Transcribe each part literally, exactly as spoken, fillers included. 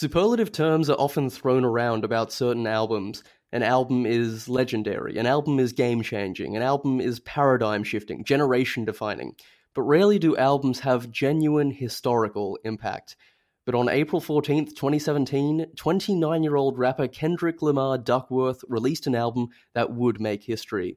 Superlative terms are often thrown around about certain albums. An album is legendary, an album is game-changing, an album is paradigm-shifting, generation-defining. But rarely do albums have genuine historical impact. But on April fourteenth, twenty seventeen, twenty-nine-year-old rapper Kendrick Lamar Duckworth released an album that would make history.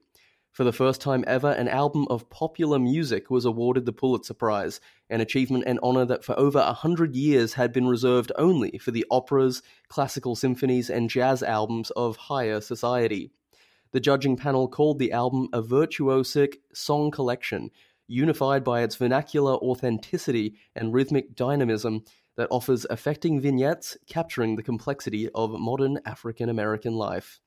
For the first time ever, an album of popular music was awarded the Pulitzer Prize, an achievement and honor that for over a hundred years had been reserved only for the operas, classical symphonies, and jazz albums of higher society. The judging panel called the album a virtuosic song collection, unified by its vernacular authenticity and rhythmic dynamism that offers affecting vignettes capturing the complexity of modern African-American life.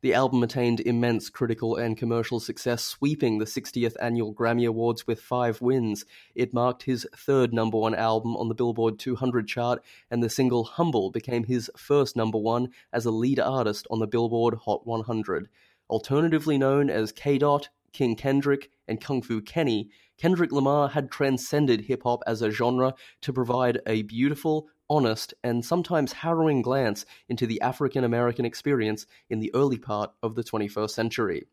The album attained immense critical and commercial success, sweeping the sixtieth annual Grammy Awards with five wins. It marked his third number one album on the Billboard two hundred chart, and the single Humble became his first number one as a lead artist on the Billboard Hot one hundred. Alternatively known as K-Dot, King Kendrick, and Kung Fu Kenny, Kendrick Lamar had transcended hip-hop as a genre to provide a beautiful, honest, and sometimes harrowing glance into the African-American experience in the early part of the twenty-first century.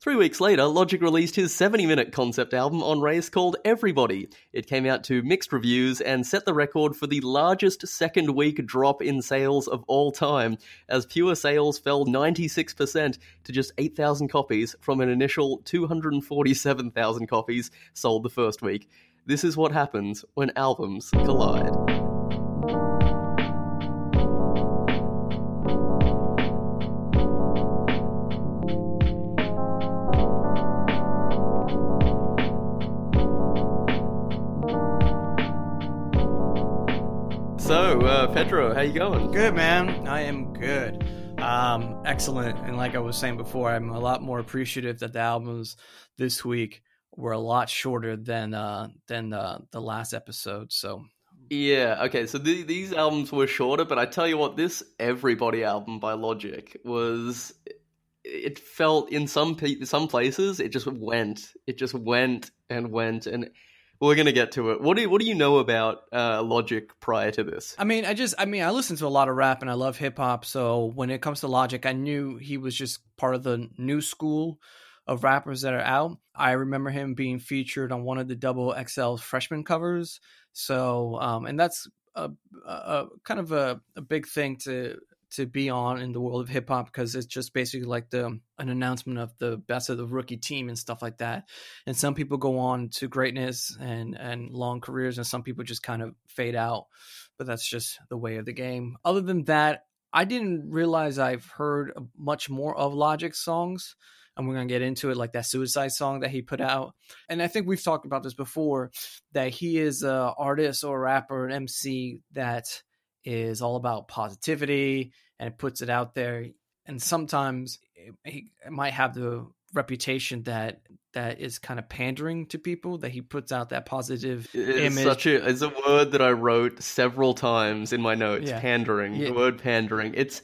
Three weeks later, Logic released his seventy-minute concept album on race called Everybody. It came out to mixed reviews and set the record for the largest second-week drop in sales of all time, as pure sales fell ninety-six percent to just eight thousand copies from an initial two hundred forty-seven thousand copies sold the first week. This is what happens when albums collide. So, uh, Pedro, how you going? Good, man. I am good. Um, excellent. And like I was saying before, I'm a lot more appreciative that the albums this week were a lot shorter than uh, than uh, the last episode. So, yeah. Okay. So th- these albums were shorter, but I tell you what, this Everybody album by Logic was. It felt in some pe- some places it just went, it just went and went and. We're going to get to it. What do you, what do you know about uh, Logic prior to this? I mean, I just, I mean, I listen to a lot of rap and I love hip hop. So when it comes to Logic, I knew he was just part of the new school of rappers that are out. I remember him being featured on one of the X X L freshman covers. So, um, and that's a, a kind of a, a big thing to to be on in the world of hip hop, because it's just basically like the an announcement of the best of the rookie team and stuff like that. And some people go on to greatness and, and long careers, and some people just kind of fade out, but that's just the way of the game. Other than that, I didn't realize I've heard much more of Logic songs, and we're going to get into it, like that Suicide song that he put out. And I think we've talked about this before, that he is a artist or a rapper, an M C that is all about positivity and it puts it out there. And sometimes it, it might have the reputation that that is kind of pandering to people, that he puts out that positive it's image. Such a, it's a word that I wrote several times in my notes, yeah. pandering, yeah. the word pandering. It's...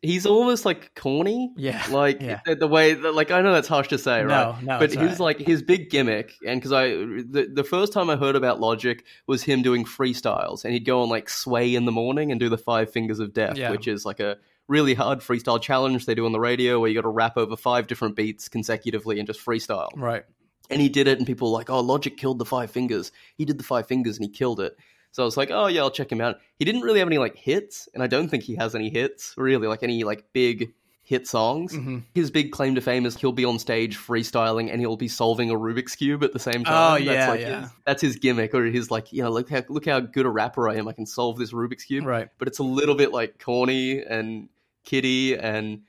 He's almost like corny. Yeah. Like yeah. The, the way, the, like, I know that's harsh to say, no, right? No, but his, right. like, his big gimmick, and because I, the, the first time I heard about Logic was him doing freestyles, and he'd go on, like, Sway in the morning and do the Five Fingers of Death, yeah. which is like a really hard freestyle challenge they do on the radio where you got to rap over five different beats consecutively and just freestyle. Right. And he did it, and people were like, oh, Logic killed the Five Fingers. He did the Five Fingers and he killed it. So I was like, oh, yeah, I'll check him out. He didn't really have any, like, hits, and I don't think he has any hits, really, like, any, like, big hit songs. Mm-hmm. His big claim to fame is he'll be on stage freestyling and he'll be solving a Rubik's Cube at the same time. Oh, yeah, that's like yeah. His, that's his gimmick, or his, like, you know, look how, look how good a rapper I am. I can solve this Rubik's Cube. Right. But it's a little bit, like, corny and kiddie and...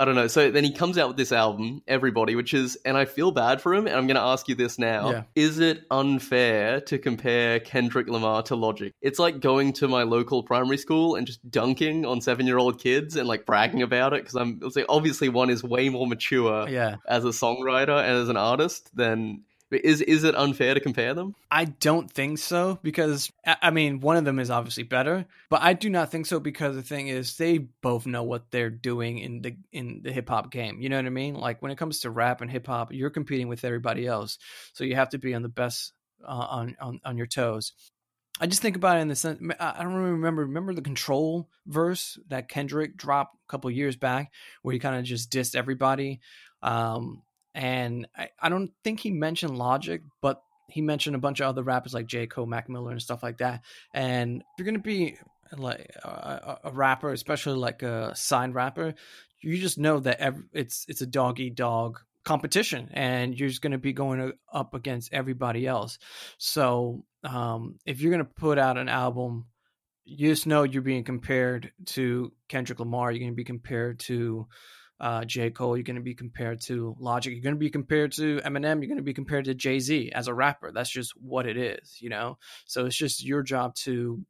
I don't know. So then he comes out with this album, Everybody, which is, and I feel bad for him, and I'm going to ask you this now. Yeah. Is it unfair to compare Kendrick Lamar to Logic? It's like going to my local primary school and just dunking on seven-year-old kids and, like, bragging about it, because I'm like, obviously one is way more mature yeah. as a songwriter and as an artist than... Is is it unfair to compare them? I don't think so, because, I mean, one of them is obviously better, but I do not think so, because the thing is, they both know what they're doing in the in the hip-hop game. You know what I mean? Like, when it comes to rap and hip-hop, you're competing with everybody else, so you have to be on the best, uh, on, on, on your toes. I just think about it in the sense, I don't really remember, remember the Control verse that Kendrick dropped a couple years back where he kind of just dissed everybody. Um, and I, I don't think he mentioned Logic, but he mentioned a bunch of other rappers like J. Cole, Mac Miller, and stuff like that. And if you're going to be like a, a rapper, especially like a signed rapper, you just know that every, it's, it's a dog eat dog competition, and you're just going to be going up against everybody else. So um, if you're going to put out an album, you just know you're being compared to Kendrick Lamar. You're going to be compared to uh, J. Cole. You're going to be compared to Logic. You're going to be compared to Eminem. You're going to be compared to Jay-Z as a rapper. That's just what it is, you know? So it's just your job to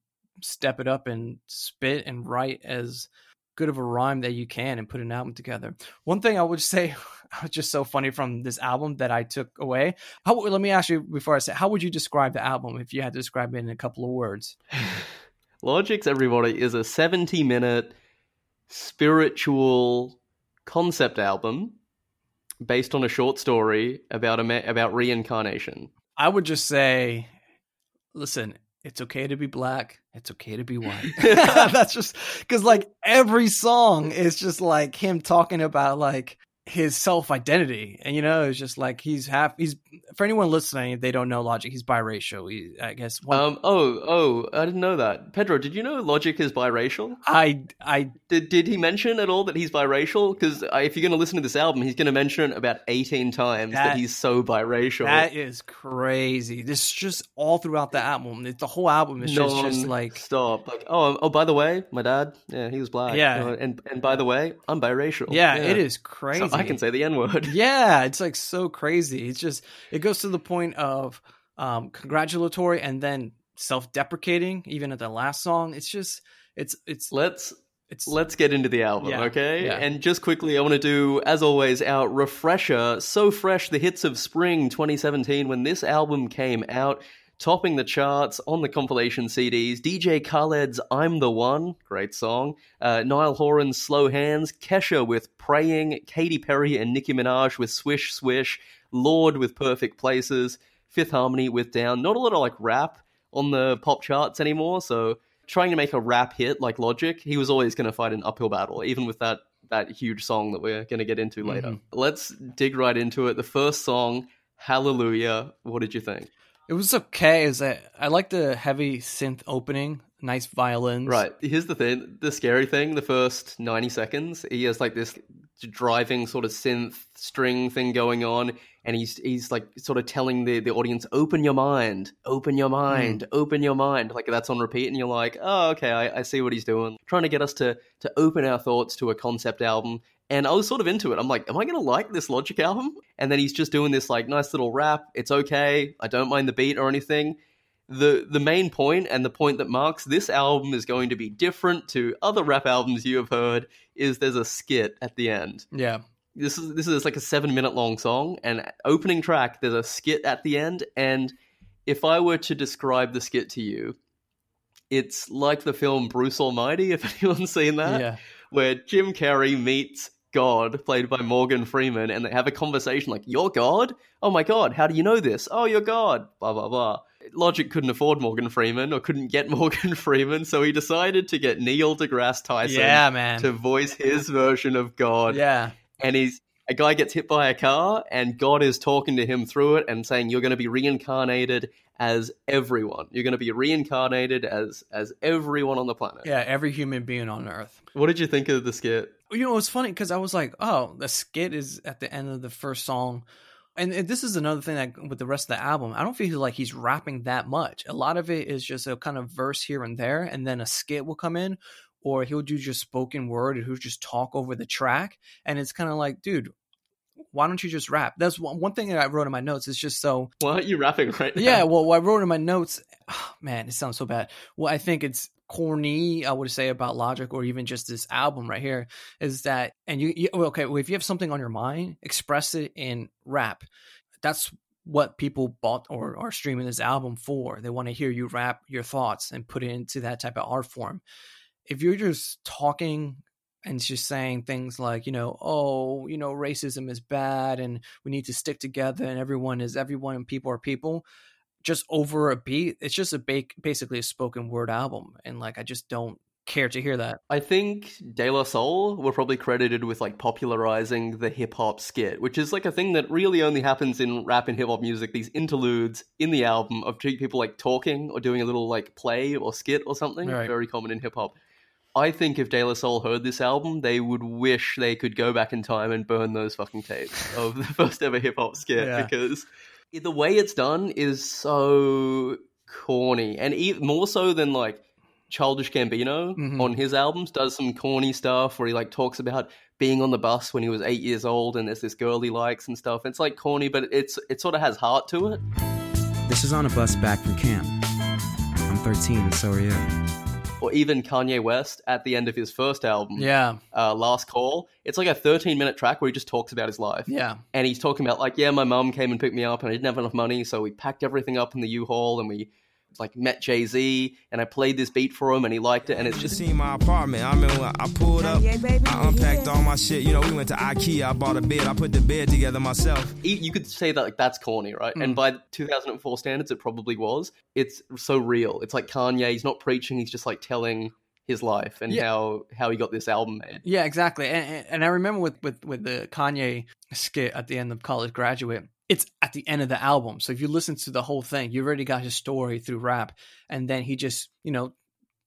step it up and spit and write as good of a rhyme that you can and put an album together. One thing I would say was just so funny from this album that I took away. How, let me ask you before I say, how would you describe the album if you had to describe it in a couple of words? Logic's Everybody is a seventy minute spiritual concept album based on a short story about a, about reincarnation. I would just say, listen, it's okay to be black. It's okay to be white. That's just because like every song is just like him talking about like his self-identity. And, you know, it's just like he's half he's for anyone listening, they don't know Logic. He's biracial. He, I guess. One... Um. Oh, oh, I didn't know that. Pedro, did you know Logic is biracial? I I did. Did he mention at all that he's biracial? Because if you're going to listen to this album, he's going to mention it about eighteen times that, that he's so biracial. That is crazy. This is just all throughout the album. It, the whole album is just, just like stop. Like, oh, oh, by the way, my dad, yeah, he was black. Yeah. Oh, and and by the way, I'm biracial. Yeah, yeah. It is crazy. So I can say the N-word. Yeah, it's like so crazy. It's just it goes to the point of um, congratulatory and then self-deprecating, even at the last song. It's just it's it's let's it's let's get into the album, yeah, okay? Yeah. And just quickly, I want to do, as always, our refresher. So fresh, the hits of spring twenty seventeen when this album came out, topping the charts on the compilation C Ds. D J Khaled's I'm the One, great song. Uh, Niall Horan's Slow Hands. Kesha with Praying. Katy Perry and Nicki Minaj with Swish Swish. Lorde with Perfect Places. Fifth Harmony with Down. Not a lot of like rap on the pop charts anymore, so trying to make a rap hit like Logic, he was always going to fight an uphill battle, even with that, that huge song that we're going to get into later. Mm-hmm. Let's dig right into it. The first song, Hallelujah. What did you think? It was okay. Is that I like the heavy synth opening, nice violins. Right. Here's the thing. The scary thing, the first ninety seconds, he has like this driving sort of synth string thing going on. And he's he's like sort of telling the, the audience, open your mind, open your mind, mm. open your mind. Like that's on repeat. And you're like, oh, okay, I, I see what he's doing. Trying to get us to, to open our thoughts to a concept album. And I was sort of into it. I'm like, am I going to like this Logic album? And then he's just doing this like nice little rap. It's okay. I don't mind the beat or anything. The the main point and the point that marks this album is going to be different to other rap albums you have heard is there's a skit at the end. Yeah. This is this is like a seven minute long song and opening track, there's a skit at the end. And if I were to describe the skit to you, it's like the film Bruce Almighty, if anyone's seen that, yeah, where Jim Carrey meets God, played by Morgan Freeman, and they have a conversation like, you're God? Oh my God, how do you know this? Oh, you're God, blah, blah, blah. Logic couldn't afford Morgan Freeman or couldn't get Morgan Freeman, so he decided to get Neil deGrasse Tyson yeah, man. to voice his version of God. Yeah. And he's a guy gets hit by a car, and God is talking to him through it and saying, you're going to be reincarnated as everyone. You're going to be reincarnated as as everyone on the planet. Yeah, every human being on Earth. What did you think of the skit? You know, it was funny because I was like, oh, the skit is at the end of the first song. And this is another thing that with the rest of the album, I don't feel like he's rapping that much. A lot of it is just a kind of verse here and there, and then a skit will come in, or he'll do just spoken word, or he'll just talk over the track. And it's kind of like, dude, why don't you just rap? That's one, one thing that I wrote in my notes. It's just so... Why aren't you rapping right now? Yeah, well, what I wrote in my notes... Oh, man, it sounds so bad. Well, I think it's corny, I would say, about Logic or even just this album right here is that... And you, you okay, well, if you have something on your mind, express it in rap. That's what people bought or are streaming this album for. They want to hear you rap your thoughts and put it into that type of art form. If you're just talking... and just saying things like, you know, oh, you know, racism is bad and we need to stick together and everyone is everyone and people are people. just over a beat. It's just a ba- basically a spoken word album, and like I just don't care to hear that. I think De La Soul were probably credited with like popularizing the hip hop skit, which is like a thing that really only happens in rap and hip hop music, these interludes in the album of two people like talking or doing a little like play or skit or something. Right. Very common in hip hop. I think if De La Soul heard this album, they would wish they could go back in time and burn those fucking tapes of the first ever hip hop skit, yeah. because the way it's done is so corny, and even more so than like Childish Gambino mm-hmm. on his albums does some corny stuff where he like talks about being on the bus when he was eight years old and there's this girl he likes and stuff. It's like corny, but it's it sort of has heart to it. This is on a bus back from camp. I'm thirteen and so are you. Or even Kanye West at the end of his first album, yeah, uh, Last Call. It's like a thirteen-minute track where he just talks about his life. Yeah. And he's talking about, like, yeah, my mom came and picked me up and I didn't have enough money, so we packed everything up in the U-Haul and we, like, met Jay-Z and I played this beat for him and he liked it. And it's just... seen my apartment. I mean, when I pulled up, yeah, baby, I unpacked yeah. all my shit. You know, we went to Ikea. I bought a bed. I put the bed together myself. You could say that, like, that's corny, right? Mm. And by two thousand four standards, it probably was. It's so real. It's like Kanye. He's not preaching. He's just, like, telling his life and yeah. how, how he got this album made. Yeah, exactly. And, and I remember with, with, with the Kanye skit at the end of College Graduate, it's at the end of the album. So if you listen to the whole thing, you already got his story through rap. And then he just, you know,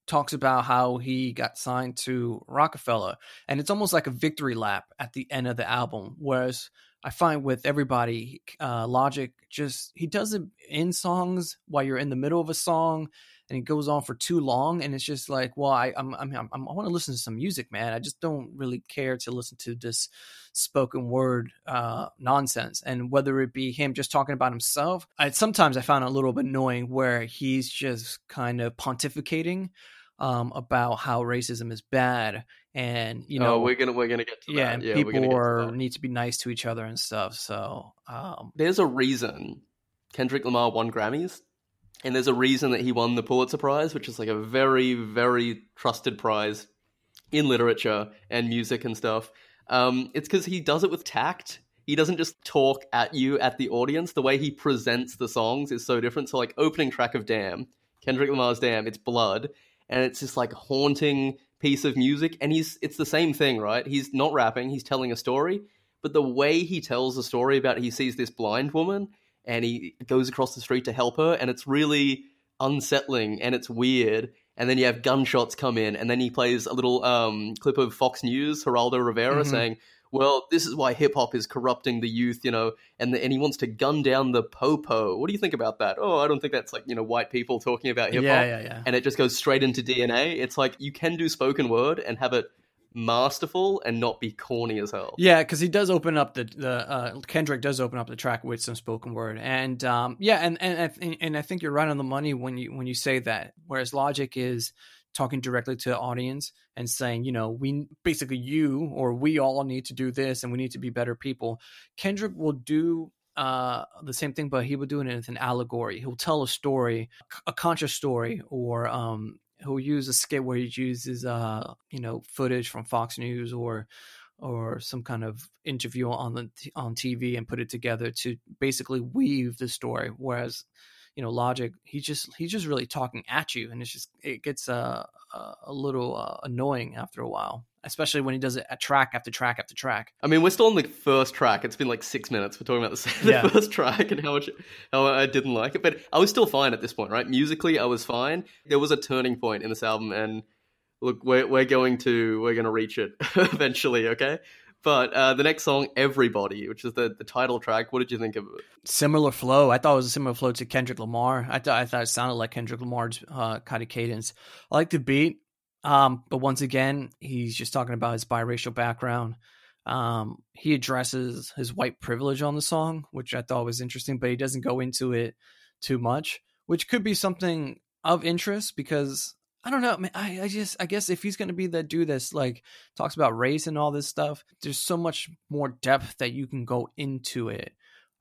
talks about how he got signed to Rockefeller. And it's almost like a victory lap at the end of the album. Whereas I find with Everybody, uh, Logic, just he does it in songs while you're in the middle of a song. And it goes on for too long. And it's just like, well, I I'm, I'm, I'm, I want to listen to some music, man. I just don't really care to listen to this spoken word uh, nonsense. And whether it be him just talking about himself, I, sometimes I found it a little bit annoying where he's just kind of pontificating um, about how racism is bad. And, you know, oh, we're going to we're gonna get to yeah, that. Yeah, people are, to that. Need to be nice to each other and stuff. So um, there's a reason Kendrick Lamar won Grammys. And there's a reason that he won the Pulitzer Prize, which is like a very, very trusted prize in literature and music and stuff. Um, it's because he does it with tact. He doesn't just talk at you, at the audience. The way he presents the songs is so different. So like opening track of Damn, Kendrick Lamar's Damn, it's Blood. And it's just like haunting piece of music. And he's it's the same thing, right? He's not rapping. He's telling a story. But the way he tells the story about he sees this blind woman and he goes across the street to help her, and it's really unsettling, and it's weird. And then you have gunshots come in, and then he plays a little um, clip of Fox News, Geraldo Rivera, mm-hmm. saying, well, this is why hip-hop is corrupting the youth, you know, and the, and he wants to gun down the popo. What do you think about that? Oh, I don't think that's, like, you know, white people talking about hip-hop. Yeah, yeah, yeah. And it just goes straight into D N A. It's like you can do spoken word and have it masterful and not be corny as hell. Yeah, because he does open up the the uh Kendrick does open up the track with some spoken word, and um yeah and and and, and I think you're right on the money when you when you say that, whereas Logic is talking directly to the audience and saying, you know, we basically you or we all need to do this and we need to be better people. Kendrick will do uh the same thing, but he will do it as an allegory. He'll tell a story, a conscious story, or um who use a skit where he uses, uh, you know, footage from Fox News or, or some kind of interview on the on T V and put it together to basically weave the story. Whereas, you know, Logic, he just he's just really talking at you, and it's just it gets uh, a little uh, annoying after a while, especially when he does it at track after track after track. I mean, we're still on the first track. It's been like six minutes. We're talking about the, yeah. the first track and how much how I didn't like it. But I was still fine at this point, right? Musically, I was fine. There was a turning point in this album, and look, we're we're going to we're going to reach it eventually, okay? But uh, the next song, Everybody, which is the, the title track, what did you think of it? Similar flow. I thought it was a similar flow to Kendrick Lamar. I, th- I thought it sounded like Kendrick Lamar's uh, kind of cadence. I like the beat, um, but once again, he's just talking about his biracial background. Um, he addresses his white privilege on the song, which I thought was interesting, but he doesn't go into it too much, which could be something of interest because... I don't know, man. I, I just, I guess if he's going to be that dude that's like talks about race and all this stuff, there's so much more depth that you can go into it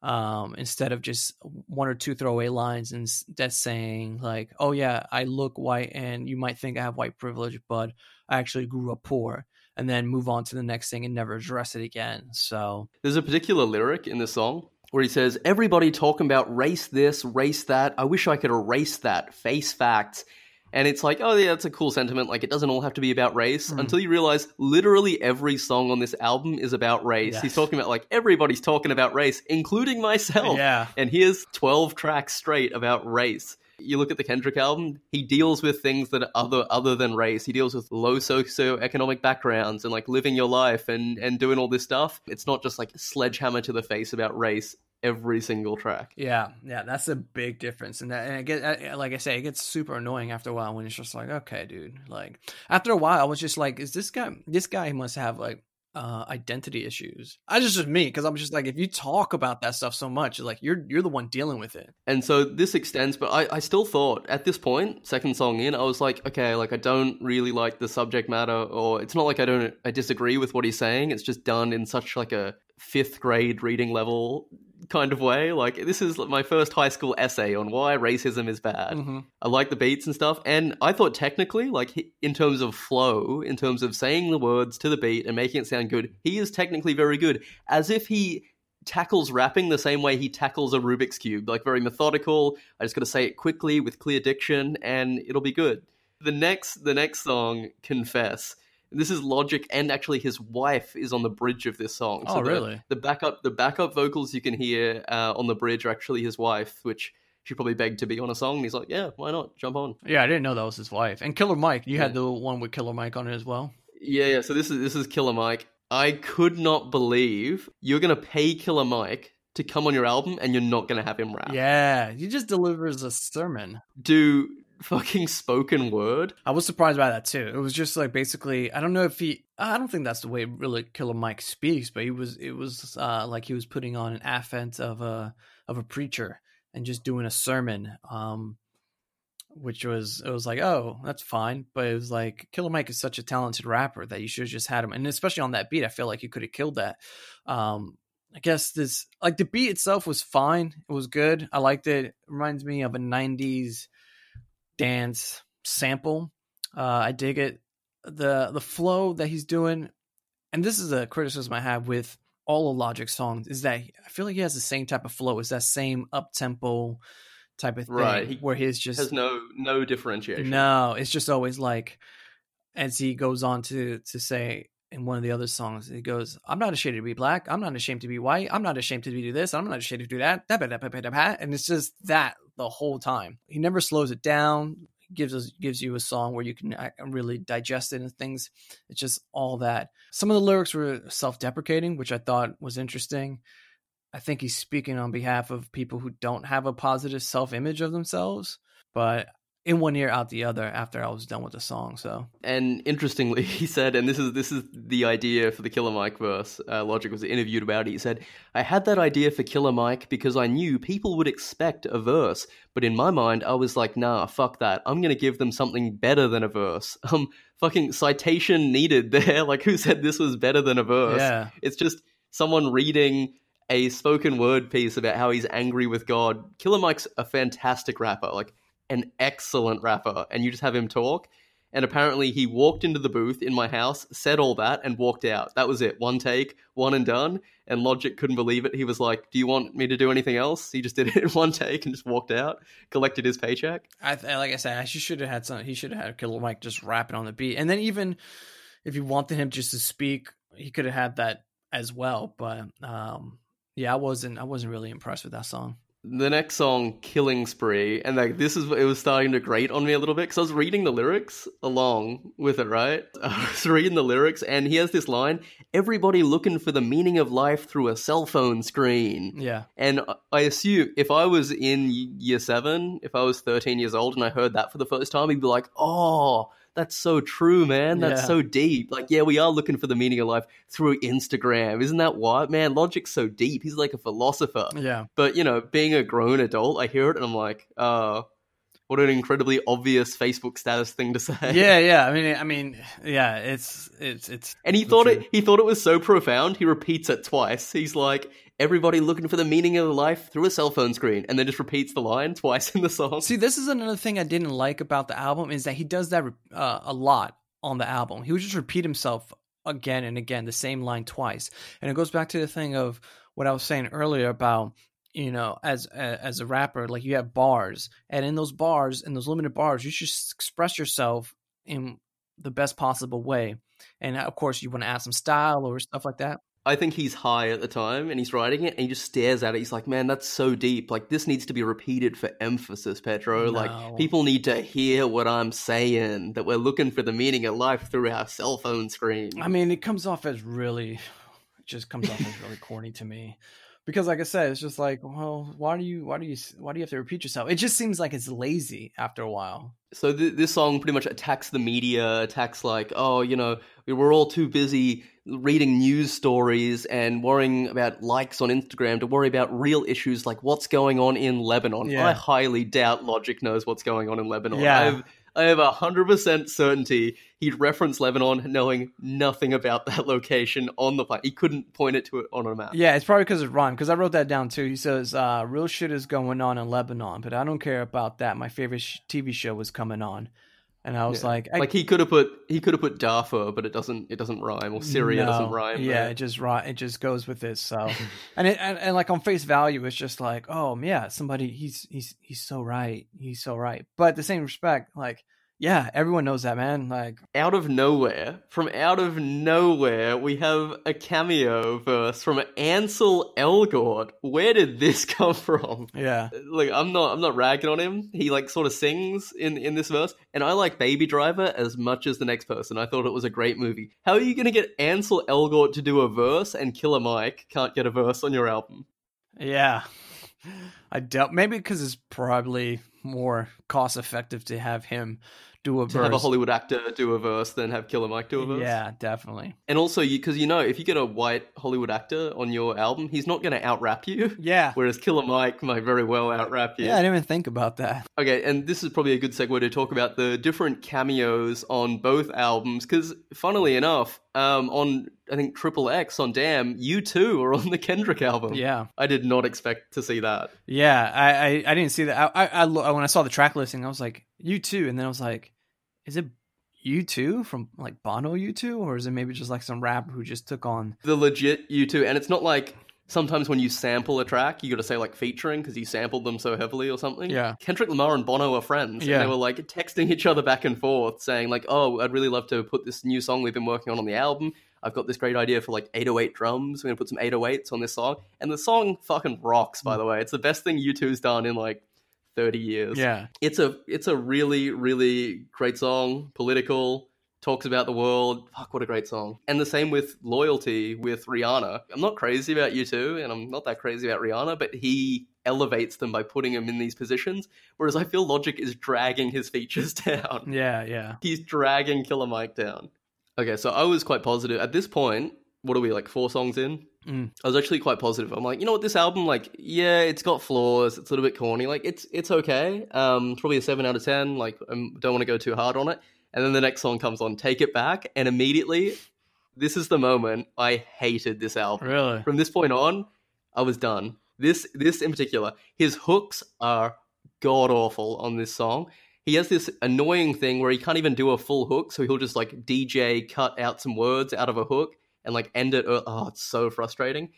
um, instead of just one or two throwaway lines and that's saying like, oh yeah, I look white and you might think I have white privilege, but I actually grew up poor, and then move on to the next thing and never address it again. So there's a particular lyric in the song where he says, everybody talking about race this, race that. I wish I could erase that. Face facts. And it's like, oh, yeah, that's a cool sentiment. Like, it doesn't all have to be about race mm. until you realize literally every song on this album is about race. Yes. He's talking about, like, everybody's talking about race, including myself. Yeah. And here's twelve tracks straight about race. You look at the Kendrick album, he deals with things that are other, other than race. He deals with low socioeconomic backgrounds and, like, living your life and, and doing all this stuff. It's not just, like, sledgehammer to the face about race. Every single track. Yeah, yeah, that's a big difference. And, that, and I get, like I say, it gets super annoying after a while when it's just like, okay, dude. Like, after a while, I was just like, is this guy, this guy must have, like, uh, identity issues. I just, just me, because I'm just like, if you talk about that stuff so much, like, you're you're the one dealing with it. And so this extends, but I, I still thought, at this point, second song in, I was like, okay, like, I don't really like the subject matter, or it's not like I don't, I disagree with what he's saying. It's just done in such, like, a fifth grade reading level kind of way. Like, this is my first high school essay on why racism is bad. Mm-hmm. I like the beats and stuff, and I thought technically, like, in terms of flow, in terms of saying the words to the beat and making it sound good, he is technically very good, as if he tackles rapping the same way he tackles a Rubik's Cube, like, very methodical. I just gotta say it quickly with clear diction and it'll be good. The next the next song, Confess. This is Logic, and actually his wife is on the bridge of this song. So oh, really? The, the backup, the backup vocals you can hear uh, on the bridge are actually his wife, which she probably begged to be on a song. And he's like, yeah, why not? Jump on. Yeah, I didn't know that was his wife. And Killer Mike, you yeah. had the one with Killer Mike on it as well? Yeah, yeah. So this is this is Killer Mike. I could not believe you're going to pay Killer Mike to come on your album and you're not going to have him rap. Yeah, he just delivers a sermon. Do... fucking spoken word. I was surprised by that too. It was just like, basically, I don't know if he I don't think that's the way really Killer Mike speaks, but he was it was uh like he was putting on an affect of a of a preacher and just doing a sermon, um which was it was like, oh, that's fine. But it was like, Killer Mike is such a talented rapper that you should have just had him, and especially on that beat, I feel like you could have killed that. um I guess this, like, the beat itself was fine. It was good. I liked it. It reminds me of a nineties dance sample. uh I dig it. The the flow that he's doing, and this is a criticism I have with all of Logic's songs, is that I feel like he has the same type of flow. It's that same up tempo type of thing, right? He where he's just has no no differentiation. No, it's just always like, as he goes on to to say in one of the other songs, he goes, I'm not ashamed to be black, I'm not ashamed to be white, I'm not ashamed to do this, I'm not ashamed to do that, and it's just that the whole time. He never slows it down. He gives us gives you a song where you can really digest it and things. It's just all that. Some of the lyrics were self-deprecating, which I thought was interesting. I think he's speaking on behalf of people who don't have a positive self-image of themselves, but in one ear, out the other, after I was done with the song. So, and interestingly, he said, and this is this is the idea for the Killer Mike verse, uh, Logic was interviewed about it, he said, I had that idea for Killer Mike because I knew people would expect a verse, but in my mind, I was like, nah, fuck that, I'm going to give them something better than a verse. Um, fucking citation needed there, like, who said this was better than a verse? Yeah. It's just someone reading a spoken word piece about how he's angry with God. Killer Mike's a fantastic rapper, like, an excellent rapper, and you just have him talk. And apparently he walked into the booth in my house, said all that, and walked out. That was it. One take, one and done. And Logic couldn't believe it. He was like, do you want me to do anything else? He just did it in one take and just walked out, collected his paycheck. I th- like I said, I should have had something. He should have had Killer Mike just rapping on the beat. And then even if you wanted him just to speak, he could have had that as well. But um, yeah, I wasn't, I wasn't really impressed with that song. The next song, Killing Spree, and like this is it was starting to grate on me a little bit because I was reading the lyrics along with it, right? I was reading the lyrics, and he has this line, everybody looking for the meaning of life through a cell phone screen. Yeah. And I assume if I was in year seven, if I was thirteen years old and I heard that for the first time, he'd be like, oh, that's so true, man. That's yeah. so deep. Like, yeah, we are looking for the meaning of life through Instagram. Isn't that why? Man, Logic's so deep. He's like a philosopher. Yeah. But, you know, being a grown adult, I hear it and I'm like, uh, what an incredibly obvious Facebook status thing to say. Yeah, yeah. I mean, I mean, yeah, it's, it's, it's. And he thought it, he thought it was so profound. He repeats it twice. He's like, everybody looking for the meaning of life through a cell phone screen, and then just repeats the line twice in the song. See, this is another thing I didn't like about the album, is that he does that uh, a lot on the album. He would just repeat himself again and again, the same line twice. And it goes back to the thing of what I was saying earlier about, you know, as as a rapper, like you have bars, and in those bars, in those limited bars, you should express yourself in the best possible way. And of course, you want to add some style or stuff like that. I think he's high at the time and he's writing it and he just stares at it. He's like, man, that's so deep. Like, this needs to be repeated for emphasis, Pedro. No. Like, people need to hear what I'm saying, that we're looking for the meaning of life through our cell phone screen. I mean, it comes off as really, it just comes off as really corny to me. Because like I said, it's just like, well, why do you, why do you, why do you have to repeat yourself? It just seems like it's lazy after a while. So th- this song pretty much attacks the media, attacks like, oh, you know, we were all too busy reading news stories and worrying about likes on Instagram to worry about real issues like what's going on in Lebanon. Yeah. I highly doubt Logic knows what's going on in Lebanon. Yeah. I have, I have one hundred percent certainty he'd reference Lebanon knowing nothing about that location on the planet. He couldn't point it to it on a map. Yeah, it's probably because it rhymed, because I wrote that down too. He says, uh, real shit is going on in Lebanon, but I don't care about that. My favorite sh- T V show was coming on. And I was yeah. like... I... Like he could have put he could have put Darfur, but it doesn't it doesn't rhyme, or Syria no. doesn't rhyme. Yeah, but... it just it just goes with this. So, and, it, and and like on face value, it's just like, oh, yeah, somebody, he's he's he's so right. He's so right. But at the same respect, like, yeah, everyone knows that, man. Like, out of nowhere, from out of nowhere, we have a cameo verse from Ansel Elgort. Where did this come from? Yeah, like I'm not, I'm not ragging on him. He like sort of sings in, in this verse, and I like Baby Driver as much as the next person. I thought it was a great movie. How are you going to get Ansel Elgort to do a verse, and Killer Mike can't get a verse on your album? Yeah, I doubt. Maybe because it's probably more cost effective to have him do a verse. To have a Hollywood actor do a verse than have Killer Mike do a verse. Yeah, definitely. And also, because you, you know, if you get a white Hollywood actor on your album, he's not going to out-rap you. Yeah. Whereas Killer Mike might very well out-rap you. Yeah, I didn't even think about that. Okay, and this is probably a good segue to talk about the different cameos on both albums, because funnily enough, um, on, I think, Triple X on Damn, you two are on the Kendrick album. Yeah. I did not expect to see that. Yeah, I, I, I didn't see that. I, I, I When I saw the track listing, I was like, U two, and then I was like, is it U two from like Bono U two, or is it maybe just like some rapper who just took on the legit U two? And it's not like sometimes when you sample a track, you got to say like featuring because you sampled them so heavily or something. Yeah. Kendrick Lamar and Bono are friends. Yeah. And they were like texting each other back and forth saying like, oh, I'd really love to put this new song we've been working on on the album. I've got this great idea for like eight oh eight drums. We're going to put some eight oh eights on this song. And the song fucking rocks, by mm. the way. It's the best thing U two's done in like thirty years. Yeah. It's a it's a really, really great song. Political, talks about the world. Fuck, what a great song. And the same with Loyalty with Rihanna. I'm not crazy about U two, and I'm not that crazy about Rihanna, but he elevates them by putting them in these positions, whereas I feel Logic is dragging his features down. Yeah, yeah. He's dragging Killer Mike down. Okay, so I was quite positive. At this point, what are we, like four songs in? Mm. I was actually quite positive. I'm like, you know what, this album, like, yeah, it's got flaws. It's a little bit corny. Like, it's it's okay. Um, probably a seven out of ten. Like, I don't want to go too hard on it. And then the next song comes on, Take It Back, and immediately, this is the moment I hated this album. Really? From this point on, I was done. This this in particular, his hooks are god awful on this song. He has this annoying thing where he can't even do a full hook, so he'll just like D J cut out some words out of a hook and like end it. Oh, it's so frustrating.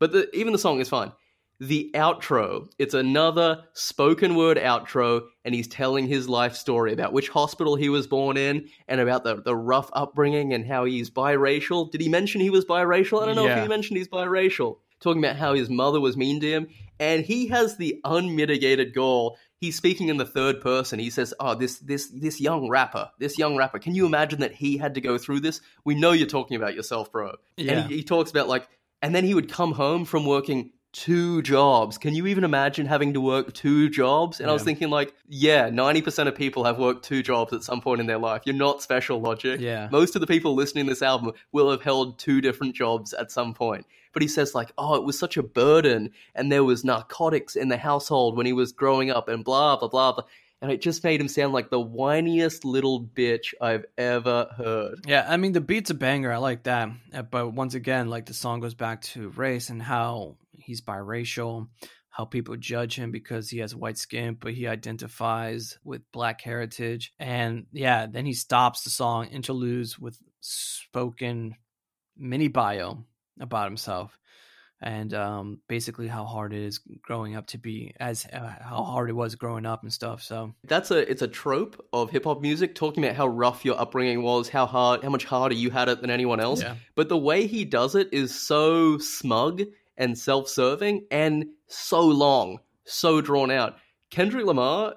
But the, even the song is fine. The outro, it's another spoken word outro, and he's telling his life story about which hospital he was born in and about the, the rough upbringing and how he's biracial. Did he mention he was biracial? I don't know yeah. if he mentioned he's biracial. Talking about how his mother was mean to him, and he has the unmitigated gall. He's speaking in the third person. He says, oh, this this this young rapper, this young rapper, can you imagine that he had to go through this? We know you're talking about yourself, bro. Yeah. And he, he talks about like, and then he would come home from working two jobs. Can you even imagine having to work two jobs? And yeah. I was thinking like, yeah, ninety percent of people have worked two jobs at some point in their life. You're not special, Logic. Yeah. Most of the people listening to this album will have held two different jobs at some point. But he says like, oh, it was such a burden, and there was narcotics in the household when he was growing up, and blah, blah, blah, blah. And it just made him sound like the whiniest little bitch I've ever heard. Yeah, I mean, the beat's a banger. I like that. But once again, like the song goes back to race and how he's biracial, how people judge him because he has white skin, but he identifies with black heritage. And yeah, then he stops the song, interludes with spoken mini bio about himself. and um, basically how hard it is growing up to be, as uh, how hard it was growing up and stuff. So that's a it's a trope of hip hop music, talking about how rough your upbringing was, how hard, how much harder you had it than anyone else. Yeah. But the way he does it is so smug and self-serving and so long, so drawn out. Kendrick Lamar,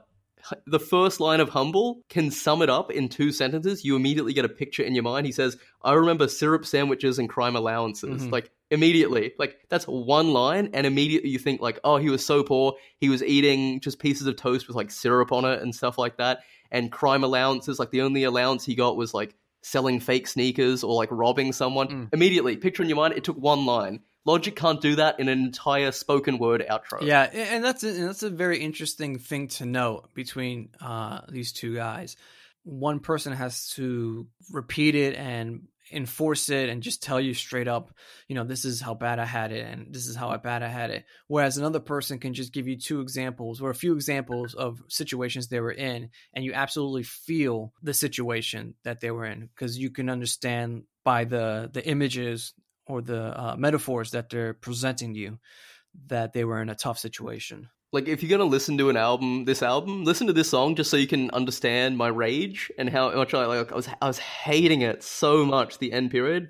the first line of Humble can sum it up in two sentences. You immediately get a picture in your mind. He says, I remember syrup sandwiches and crime allowances. Mm-hmm. Like, immediately. Like, that's one line, and immediately you think, like, oh, he was so poor. He was eating just pieces of toast with, like, syrup on it and stuff like that. And crime allowances, like, the only allowance he got was, like, selling fake sneakers or, like, robbing someone. Mm. Immediately, picture in your mind, it took one line. Logic can't do that in an entire spoken word outro. Yeah, and that's a, and that's a very interesting thing to note between uh, these two guys. One person has to repeat it and enforce it and just tell you straight up, you know, this is how bad I had it and this is how bad I had it. Whereas another person can just give you two examples or a few examples of situations they were in, and you absolutely feel the situation that they were in because you can understand by the the images or the uh, metaphors that they're presenting you, that they were in a tough situation. Like, if you're going to listen to an album, this album, listen to this song just so you can understand my rage and how much I, like, I was I was hating it so much, the end period,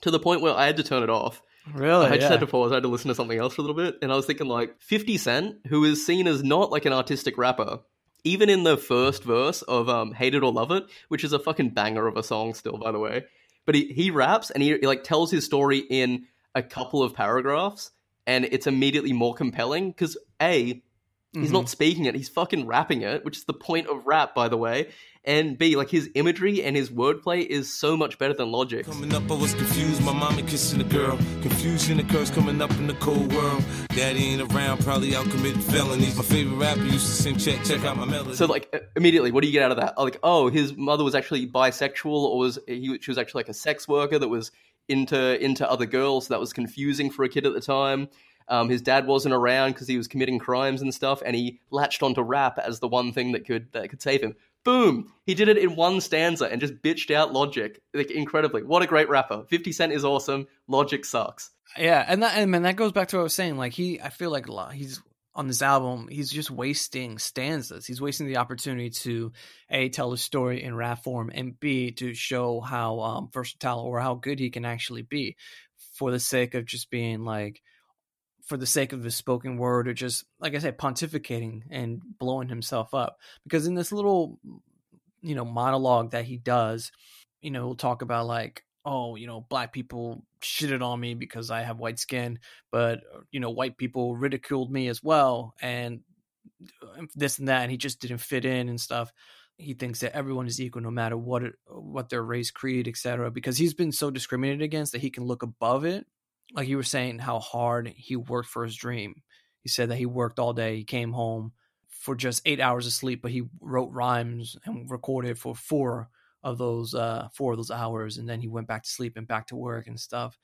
to the point where I had to turn it off. Really? I just yeah. had to pause. I had to listen to something else for a little bit. And I was thinking, like, fifty Cent, who is seen as not, like, an artistic rapper, even in the first verse of um, Hate It or Love It, which is a fucking banger of a song still, by the way. But he, he raps and he, he like tells his story in a couple of paragraphs, and it's immediately more compelling because A, he's mm-hmm. not speaking it, he's fucking rapping it, which is the point of rap, by the way. And B, like, his imagery and his wordplay is so much better than Logic. Coming up, I was confused. My mama kissing a girl. Confusion and curse coming up in the cold world. Daddy ain't around, probably out committed felonies. My favorite rapper used to sing, check, check out my melody. So, like, immediately, what do you get out of that? Like, oh, his mother was actually bisexual, or was he? She was actually like a sex worker that was into into other girls. So that was confusing for a kid at the time. Um, his dad wasn't around because he was committing crimes and stuff, and he latched onto rap as the one thing that could that could save him. Boom! He did it in one stanza and just bitched out Logic, like, incredibly. What a great rapper! fifty Cent is awesome. Logic sucks. Yeah, and that and man, that goes back to what I was saying. Like, he, I feel like he's on this album, he's just wasting stanzas. He's wasting the opportunity to A, tell a story in rap form, and B, to show how um, versatile or how good he can actually be, for the sake of just being like, for the sake of the spoken word, or just, like I said, pontificating and blowing himself up. Because in this little, you know, monologue that he does, you know, he'll talk about, like, oh, you know, black people shitted on me because I have white skin, but, you know, white people ridiculed me as well, and this and that, and he just didn't fit in and stuff. He thinks that everyone is equal, no matter what, it, what their race, creed, et cetera, because he's been so discriminated against that he can look above it. Like you were saying, how hard he worked for his dream. He said that he worked all day. He came home for just eight hours of sleep, but he wrote rhymes and recorded for four of those uh, four of those hours, and then he went back to sleep and back to work and stuff.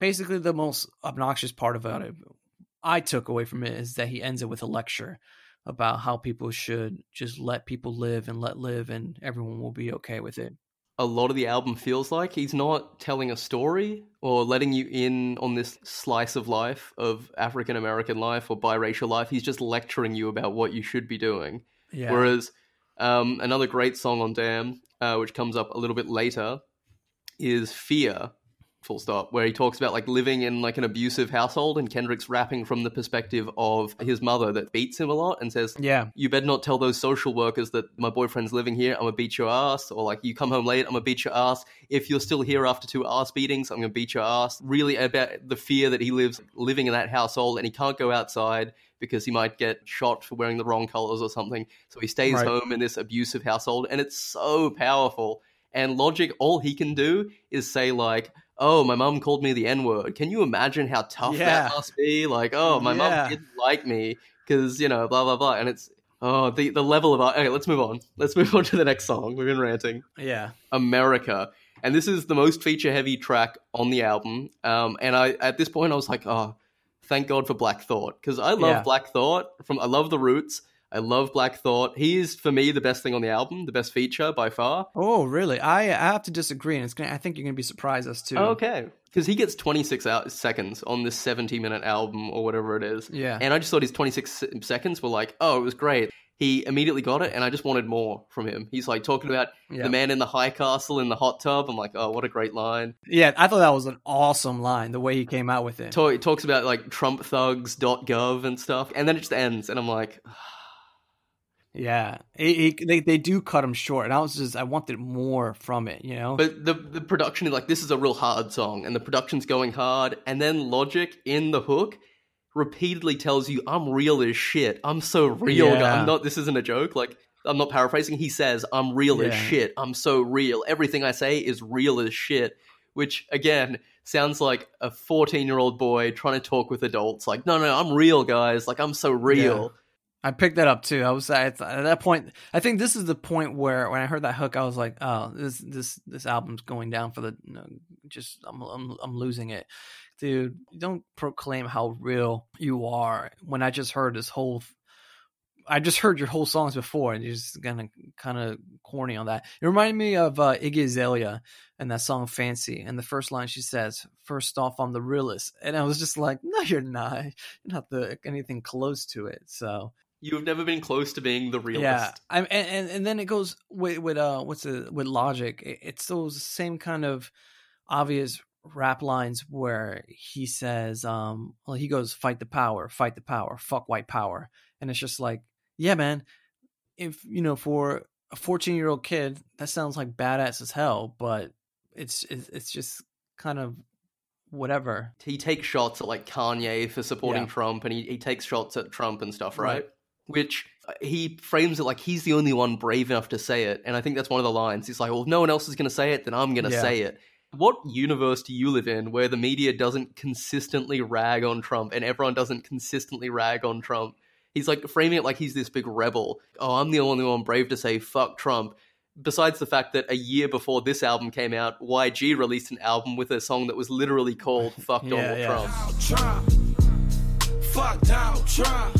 Basically, the most obnoxious part about it I took away from it is that he ends it with a lecture about how people should just let people live and let live, and everyone will be okay with it. A lot of the album feels like he's not telling a story or letting you in on this slice of life of African-American life or biracial life. He's just lecturing you about what you should be doing. Yeah. Whereas um, another great song on Damn, uh, which comes up a little bit later, is Fear, full stop, where he talks about, like, living in, like, an abusive household, and Kendrick's rapping from the perspective of his mother that beats him a lot and says, yeah, you better not tell those social workers that my boyfriend's living here, I'm gonna beat your ass, or, like, you come home late, I'm gonna beat your ass, if you're still here after two ass beatings, I'm gonna beat your ass. Really about the fear that he lives living in that household, and he can't go outside because he might get shot for wearing the wrong colors or something, so he stays right. home in this abusive household, and it's so powerful. And Logic, all he can do is say, like, oh, my mom called me the N-word. Can you imagine how tough yeah. that must be? Like, oh, my yeah. mom didn't like me because, you know, blah, blah, blah. And it's, oh, the, the level of... Okay, let's move on. Let's move on to the next song. We've been ranting. Yeah. America. And this is the most feature-heavy track on the album. Um, and I at this point, I was like, oh, thank God for Black Thought, because I love yeah. Black Thought. From I love the Roots. I love Black Thought. He is, for me, the best thing on the album, the best feature by far. Oh, really? I, I have to disagree, and it's gonna, I think you're going to be surprised as to... Okay. Because he gets twenty-six seconds on this seventy-minute album or whatever it is. Yeah. And I just thought his twenty-six seconds were like, oh, it was great. He immediately got it, and I just wanted more from him. He's like talking about yep. the man in the high castle in the hot tub. I'm like, oh, what a great line. Yeah, I thought that was an awesome line, the way he came out with it. Talk, talks about like Trump thugs dot gov and stuff, and then it just ends, and I'm like... Yeah, it, it, they they do cut him short, and I was just I wanted more from it, you know. But the the production is like, this is a real hard song, and the production's going hard, and then Logic in the hook repeatedly tells you, "I'm real as shit. I'm so real. Yeah. I'm not. This isn't a joke. Like I'm not paraphrasing." He says, "I'm real yeah. as shit. I'm so real. Everything I say is real as shit." Which again sounds like a fourteen-year-old boy trying to talk with adults. Like, no, no, I'm real, guys. Like I'm so real. Yeah. I picked that up too. I was I, at that point. I think this is the point where when I heard that hook, I was like, "Oh, this this this album's going down for the you know, just I'm, I'm I'm losing it, dude." Don't proclaim how real you are. When I just heard this whole, I just heard your whole songs before, and you're just gonna kind of corny on that. It reminded me of uh, Iggy Azalea and that song "Fancy." And the first line she says, first off, I'm the realest," and I was just like, "No, you're not. You're not the anything close to it." So. You've never been close to being the realist. Yeah, I'm, and and then it goes with with uh, what's it, with Logic. It's those same kind of obvious rap lines where he says, um, well, he goes, "Fight the power, fight the power, fuck white power," and it's just like, yeah, man. If you know, for a fourteen-year-old kid, that sounds like badass as hell, but it's it's just kind of. Whatever. He takes shots at like Kanye for supporting yeah. Trump, and he, he takes shots at Trump and stuff, right? right? Which he frames it like he's the only one brave enough to say it. And I think that's one of the lines. He's like, well, if no one else is going to say it, then I'm going to yeah. say it. What universe do you live in where the media doesn't consistently rag on Trump and everyone doesn't consistently rag on Trump? He's like framing it like he's this big rebel. Oh, I'm the only one brave to say fuck Trump. Besides the fact that a year before this album came out, Y G released an album with a song that was literally called Fuck Donald yeah, yeah. Trump. Fuck Donald Trump.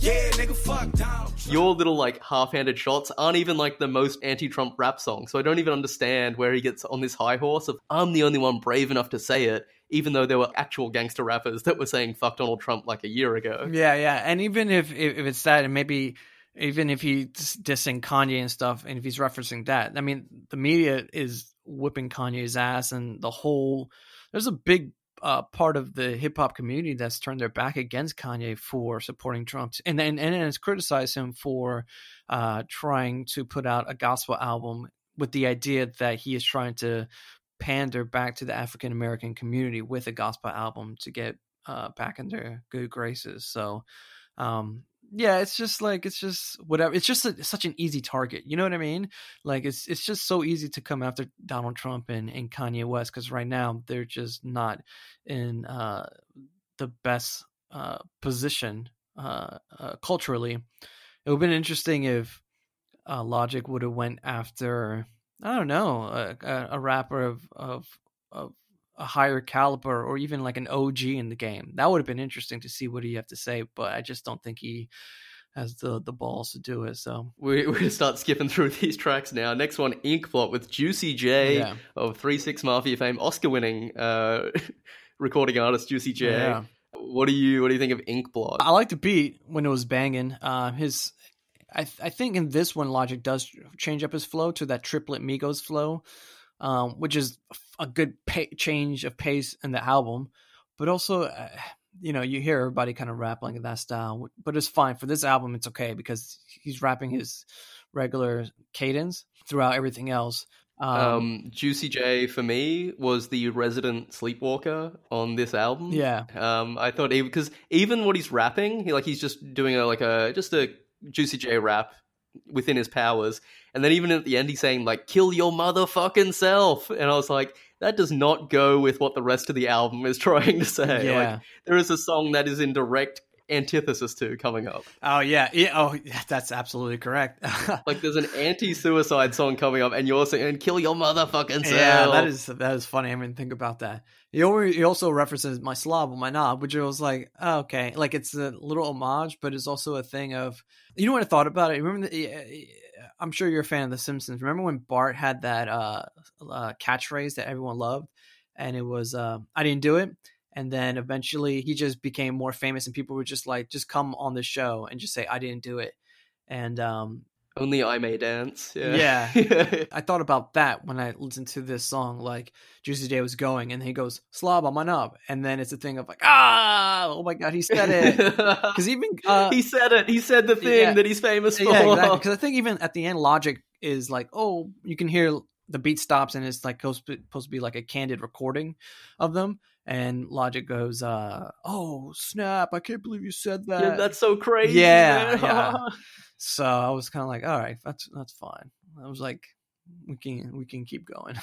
Yeah, nigga, fuck Donald Trump. Your little, like, half-handed shots aren't even, like, the most anti-Trump rap song, so I don't even understand where he gets on this high horse of, I'm the only one brave enough to say it, even though there were actual gangster rappers that were saying fuck Donald Trump, like, a year ago. Yeah, yeah, and even if, if, if it's that, and maybe... Even if he's dissing Kanye and stuff, and if he's referencing that, I mean, the media is whipping Kanye's ass, and the whole there's a big uh, part of the hip hop community that's turned their back against Kanye for supporting Trump, and and and has criticized him for uh, trying to put out a gospel album with the idea that he is trying to pander back to the African American community with a gospel album to get uh, back in their good graces. So. Um, Yeah, it's just like it's just whatever. It's just a, it's such an easy target. You know what I mean? Like it's it's just so easy to come after Donald Trump and, and Kanye West because right now they're just not in uh, the best uh, position uh, uh, culturally. It would have been interesting if uh, Logic would have went after I don't know a, a rapper of of of a higher caliber or even like an O G in the game. That would have been interesting to see what he have to say, but I just don't think he has the, the balls to do it. So we, we're going to start skipping through these tracks now. Next one, Inkblot with Juicy J yeah. of three six Mafia fame, Oscar winning uh, recording artist Juicy J. Yeah. What do you, what do you think of Inkblot? I like the beat when it was banging. Uh, his, I, th- I think in this one, Logic does change up his flow to that triplet Migos flow. Um, which is a good pay- change of pace in the album. But also, uh, you know, you hear everybody kind of rapping in that style. But it's fine. For this album, it's okay because he's rapping his regular cadence throughout everything else. Um, um, Juicy J, for me, was the resident sleepwalker on this album. Yeah. Um, I thought, because even what he's rapping, he, like he's just doing a, like a just a Juicy J rap within his powers, and then even at the end he's saying like kill your motherfucking self, and I was like, that does not go with what the rest of the album is trying to say. Yeah. Like there is a song that is in direct antithesis to coming up. Oh, yeah. yeah oh, yeah, that's absolutely correct. Like, there's an anti-suicide song coming up, and you're saying, kill your motherfucking self. Yeah, that is that is funny. I mean, think about that. He also references my slob or my knob, which I was like, oh, okay. Like, it's a little homage, but it's also a thing of, you know what I thought about it? Remember, the, I'm sure you're a fan of The Simpsons. Remember when Bart had that uh, uh, catchphrase that everyone loved? And it was, uh, I didn't do it. And then eventually he just became more famous and people were just like, just come on the show and just say, I didn't do it. And um, only I may dance. Yeah. yeah. I thought about that when I listened to this song, like Juicy J was going and he goes, slob on my knob. And then it's a thing of like, ah, oh my God, he said it. Cause even uh, he said it. He said the thing yeah, that he's famous for. Yeah, exactly. Cause I think even at the end, Logic is like, oh, you can hear the beat stops and it's like supposed to be like a candid recording of them. And Logic goes, uh, oh, snap, I can't believe you said that. Yeah, that's so crazy. Yeah, yeah. So I was kind of like, all right, that's that's fine. I was like, we can we can keep going.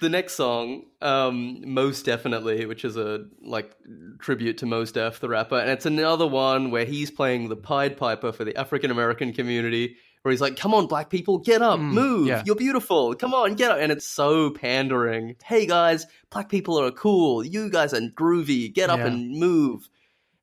The next song, um, Mos Definitely, which is a like tribute to Mos Def, the rapper. And it's another one where he's playing the Pied Piper for the African-American community, where he's like, come on, black people, get up, mm, move, yeah. You're beautiful, come on, get up. And it's so pandering. Hey, guys, black people are cool. You guys are groovy. Get up yeah. and move.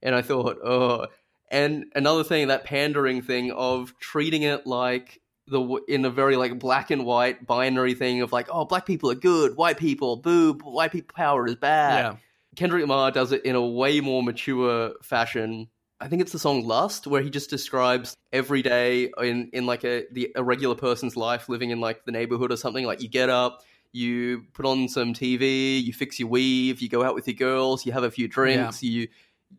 And I thought, oh. And another thing, that pandering thing of treating it like the in a very like black and white binary thing of like, oh, black people are good, white people, boo, white people power is bad. Yeah. Kendrick Lamar does it in a way more mature fashion. I think it's the song Lust, where he just describes every day in, in like a, the, a regular person's life living in like the neighborhood or something. Like you get up, you put on some T V, you fix your weave, you go out with your girls, you have a few drinks, yeah. you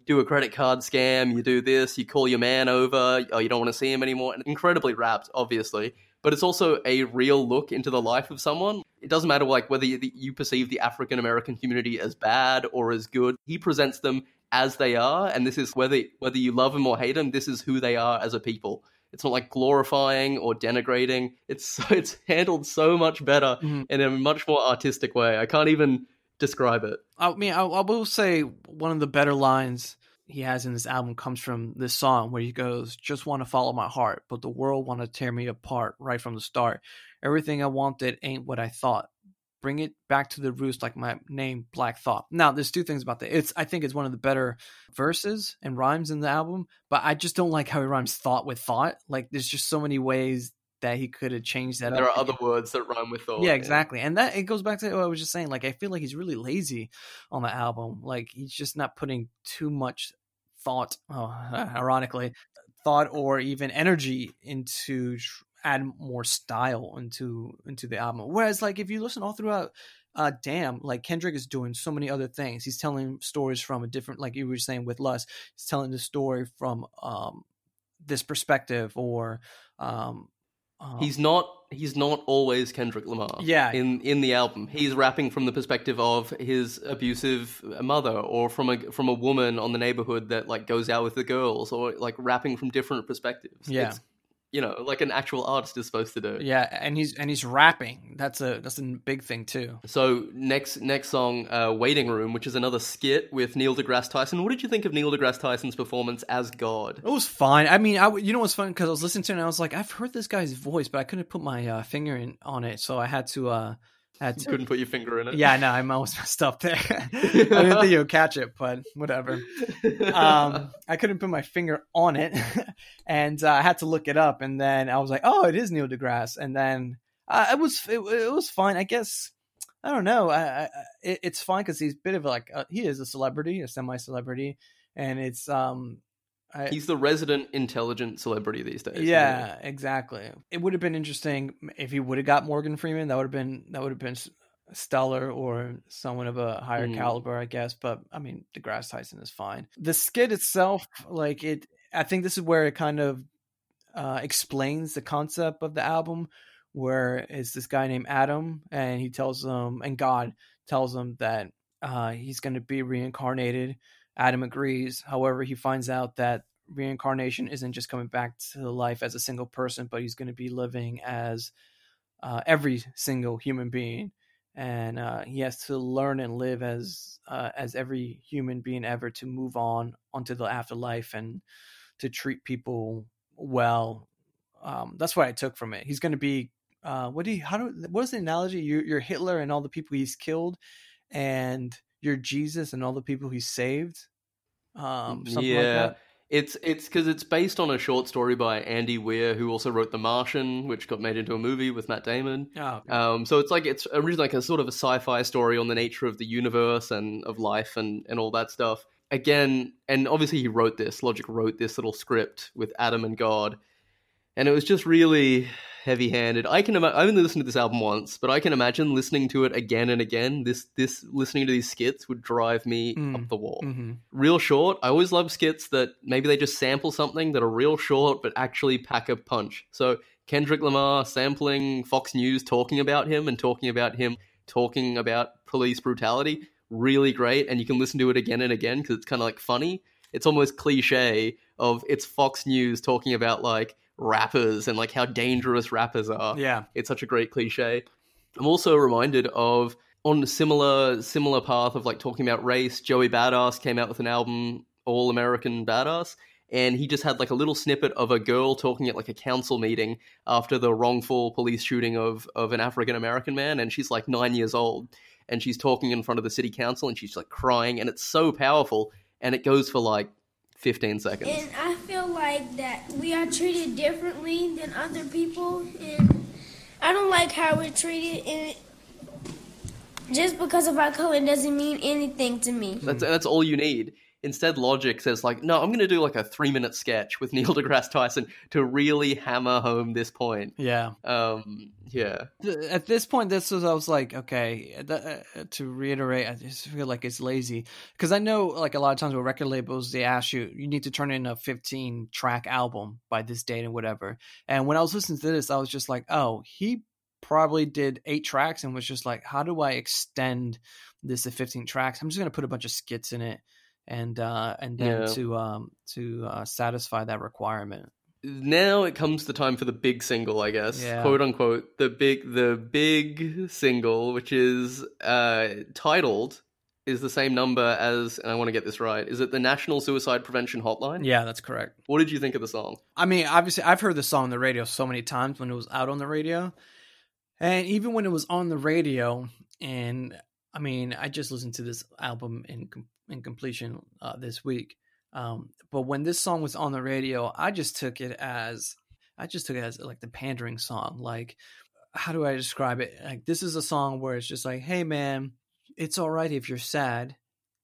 do a credit card scam, you do this, you call your man over, oh, you don't want to see him anymore. And incredibly wrapped, obviously. But it's also a real look into the life of someone. It doesn't matter like whether you, you perceive the African-American community as bad or as good. He presents them as they are, and this is whether whether you love them or hate them, this is who they are as a people. It's not like glorifying or denigrating. It's so, it's handled so much better mm. in a much more artistic way. I can't even describe it. I mean, I, I will say one of the better lines he has in this album comes from this song where he goes, "Just want to follow my heart, but the world want to tear me apart right from the start. Everything I wanted ain't what I thought. Bring it back to the roots like my name, Black Thought." Now, there's two things about that. It's I think it's one of the better verses and rhymes in the album, but I just don't like how he rhymes thought with thought. Like, there's just so many ways that he could have changed that. There up. Are other words that rhyme with thought. Yeah, exactly. Yeah. And that it goes back to what I was just saying. Like, I feel like he's really lazy on the album. Like, he's just not putting too much thought, oh, ironically, thought or even energy into add more style into into the album, whereas like if you listen all throughout uh Damn, like Kendrick is doing so many other things. He's telling stories from a different, like you were saying with Lust, he's telling the story from um this perspective or um, um he's not he's not always Kendrick Lamar. Yeah, in in the album he's rapping from the perspective of his abusive mother or from a from a woman on the neighborhood that like goes out with the girls, or like rapping from different perspectives. Yeah, it's, you know, like an actual artist is supposed to do. Yeah, and he's and he's rapping. That's a that's a big thing too. So next next song, uh, Waiting Room, which is another skit with Neil deGrasse Tyson. What did you think of Neil deGrasse Tyson's performance as God? It was fine. I mean, I, you know what's funny? Because I was listening to it and I was like, I've heard this guy's voice, but I couldn't put my uh, finger in, on it. So I had to... Uh, had to... You couldn't put your finger in it? Yeah, no, I'm almost messed up there. I didn't think you would catch it, but whatever. Um, I couldn't put my finger on it. And uh, I had to look it up, and then I was like, "Oh, it is Neil deGrasse." And then uh, it was it, it was fine, I guess. I don't know. I, I, it, it's fine because he's a bit of like uh, he is a celebrity, a semi-celebrity, and it's um, I, he's the resident intelligent celebrity these days. Yeah, right? Exactly. It would have been interesting if he would have got Morgan Freeman. That would have been that would have been stellar, or someone of a higher mm. caliber, I guess. But I mean, deGrasse Tyson is fine. The skit itself, like it. I think this is where it kind of uh, explains the concept of the album, where it's this guy named Adam, and he tells him, and God tells him that uh, he's going to be reincarnated. Adam agrees. However, he finds out that reincarnation isn't just coming back to life as a single person, but he's going to be living as uh, every single human being. and uh, he has to learn and live as uh, as every human being ever, to move on onto the afterlife and to treat people well. Um, that's what I took from it. He's going to be uh, what do you, how do what is the analogy? You're, you're Hitler and all the people he's killed, and you're Jesus and all the people he saved. Um, something yeah. like that. It's it's because it's based on a short story by Andy Weir, who also wrote The Martian, which got made into a movie with Matt Damon. Oh, okay. um, so it's like it's originally like a sort of a sci-fi story on the nature of the universe and of life and, and all that stuff. Again, and obviously he wrote this, Logic wrote this little script with Adam and God, and it was just really heavy-handed. I can ima- I've only listened to this album once, but I can imagine listening to it again and again. This this listening to these skits would drive me mm. up the wall. Mm-hmm. Real short. I always love skits that maybe they just sample something that are real short, but actually pack a punch. So Kendrick Lamar sampling Fox News talking about him and talking about him talking about police brutality. Really great, and you can listen to it again and again because it's kind of like funny. It's almost cliche of it's Fox News talking about like rappers and like how dangerous rappers are. Yeah, it's such a great cliche. I'm also reminded of on a similar similar path of like talking about race. Joey Badass came out with an album, All American Badass, and he just had like a little snippet of a girl talking at like a council meeting after the wrongful police shooting of of an African American man, and she's like nine years old and she's talking in front of the city council and she's like crying, and it's so powerful, and it goes for like fifteen seconds. And I feel like that we are treated differently than other people, and I don't like how we're treated, and just because of our color doesn't mean anything to me. That's, that's all you need. Instead, Logic says like, no, I'm going to do like a three-minute sketch with Neil deGrasse Tyson to really hammer home this point. Yeah. Um, yeah. At this point, this was, I was like, okay, that, uh, to reiterate, I just feel like it's lazy. Because I know like a lot of times with record labels, they ask you, you need to turn in a fifteen-track album by this date and whatever. And when I was listening to this, I was just like, oh, he probably did eight tracks and was just like, how do I extend this to fifteen tracks? I'm just going to put a bunch of skits in it. And uh, and then yeah. to um, to uh, satisfy that requirement. Now it comes the time for the big single, I guess, yeah. quote unquote, the big the big single, which is uh, titled is the same number as, and I want to get this right, is it the National Suicide Prevention Hotline? Yeah, that's correct. What did you think of the song? I mean, obviously, I've heard the song on the radio so many times when it was out on the radio, and even when it was on the radio, and I mean, I just listened to this album in. in completion uh, this week. Um, but when this song was on the radio, I just took it as, I just took it as like the pandering song. Like, how do I describe it? Like, this is a song where it's just like, hey man, it's all right if you're sad.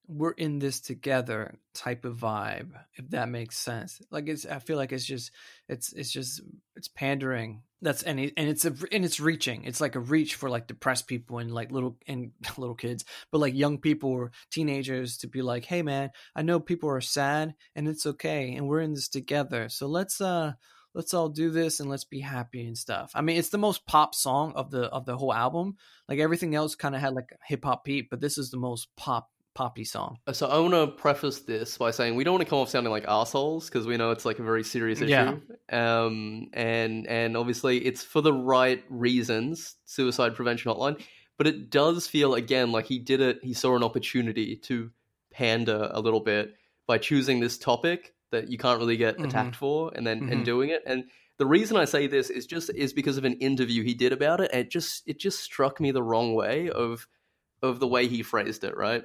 We're in this together type of vibe, if that makes sense. Like it's, I feel like it's just, it's, it's just, it's pandering. That's any, and it's, a, and it's reaching. It's like a reach for like depressed people and like little, and little kids, but like young people or teenagers to be like, hey man, I know people are sad and it's okay. And we're in this together. So let's, uh, let's all do this and let's be happy and stuff. I mean, it's the most pop song of the, of the whole album. Like everything else kind of had like hip hop beat, but this is the most pop poppy song. So I want to preface this by saying we don't want to come off sounding like assholes, because we know it's like a very serious issue. Yeah. Um, and and obviously it's for the right reasons, Suicide Prevention Hotline, but it does feel again like he did it, he saw an opportunity to pander a little bit by choosing this topic that you can't really get mm-hmm. attacked for, and then mm-hmm. and doing it. And the reason I say this is just is because of an interview he did about it, and it just it just struck me the wrong way of of the way he phrased it, right?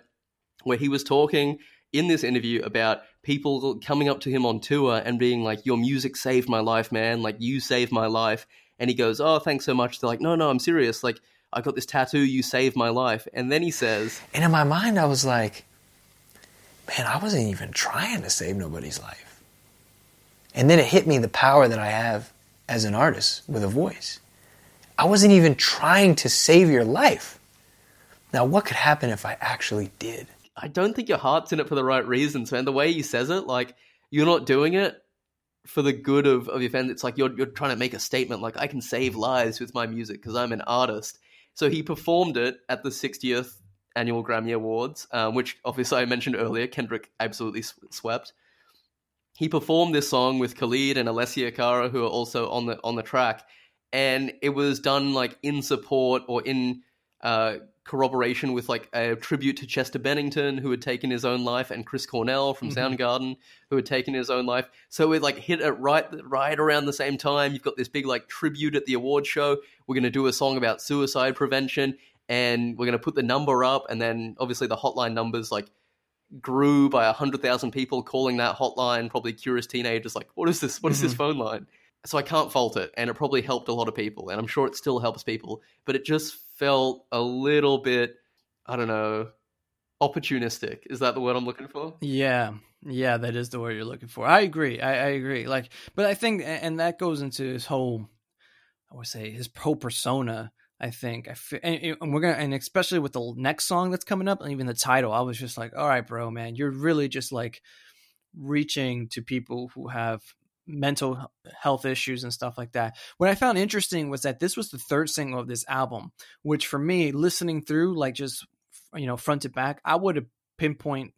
Where he was talking in this interview about people coming up to him on tour and being like, your music saved my life, man. Like, you saved my life. And he goes, oh, thanks so much. They're like, no, no, I'm serious. Like, I got this tattoo. You saved my life. And then he says... And in my mind, I was like, man, I wasn't even trying to save nobody's life. And then it hit me the power that I have as an artist with a voice. I wasn't even trying to save your life. Now, what could happen if I actually did? I don't think your heart's in it for the right reasons, man. The way he says it, like, you're not doing it for the good of, of your fans. It's like you're you're trying to make a statement, like, I can save lives with my music because I'm an artist. So he performed it at the sixtieth Annual Grammy Awards, um, which obviously I mentioned earlier, Kendrick absolutely swept. He performed this song with Khalid and Alessia Cara, who are also on the on the track, and it was done, like, in support or in... uh, corroboration with like a tribute to Chester Bennington, who had taken his own life, and Chris Cornell from mm-hmm. Soundgarden, who had taken his own life. So it like hit it right, right around the same time. You've got this big like tribute at the award show. We're going to do a song about suicide prevention, and we're going to put the number up. And then obviously the hotline numbers like grew by one hundred thousand people calling that hotline, probably curious teenagers like, what is this? What is mm-hmm. this phone line? So I can't fault it, and it probably helped a lot of people, and I'm sure it still helps people, but it just felt a little bit, I don't know, opportunistic. Is that the word I'm looking for? Yeah, yeah, that is the word you're looking for. I agree, I, I agree. Like, but I think, and that goes into his whole, I would say, his whole persona, I think. I feel, and, and we're gonna, and especially with the next song that's coming up, and even the title, I was just like, all right, bro, man, you're really just like reaching to people who have mental health issues and stuff like that. What I found interesting was that this was the third single of this album, which for me, listening through, like just, you know, front to back, I would pinpoint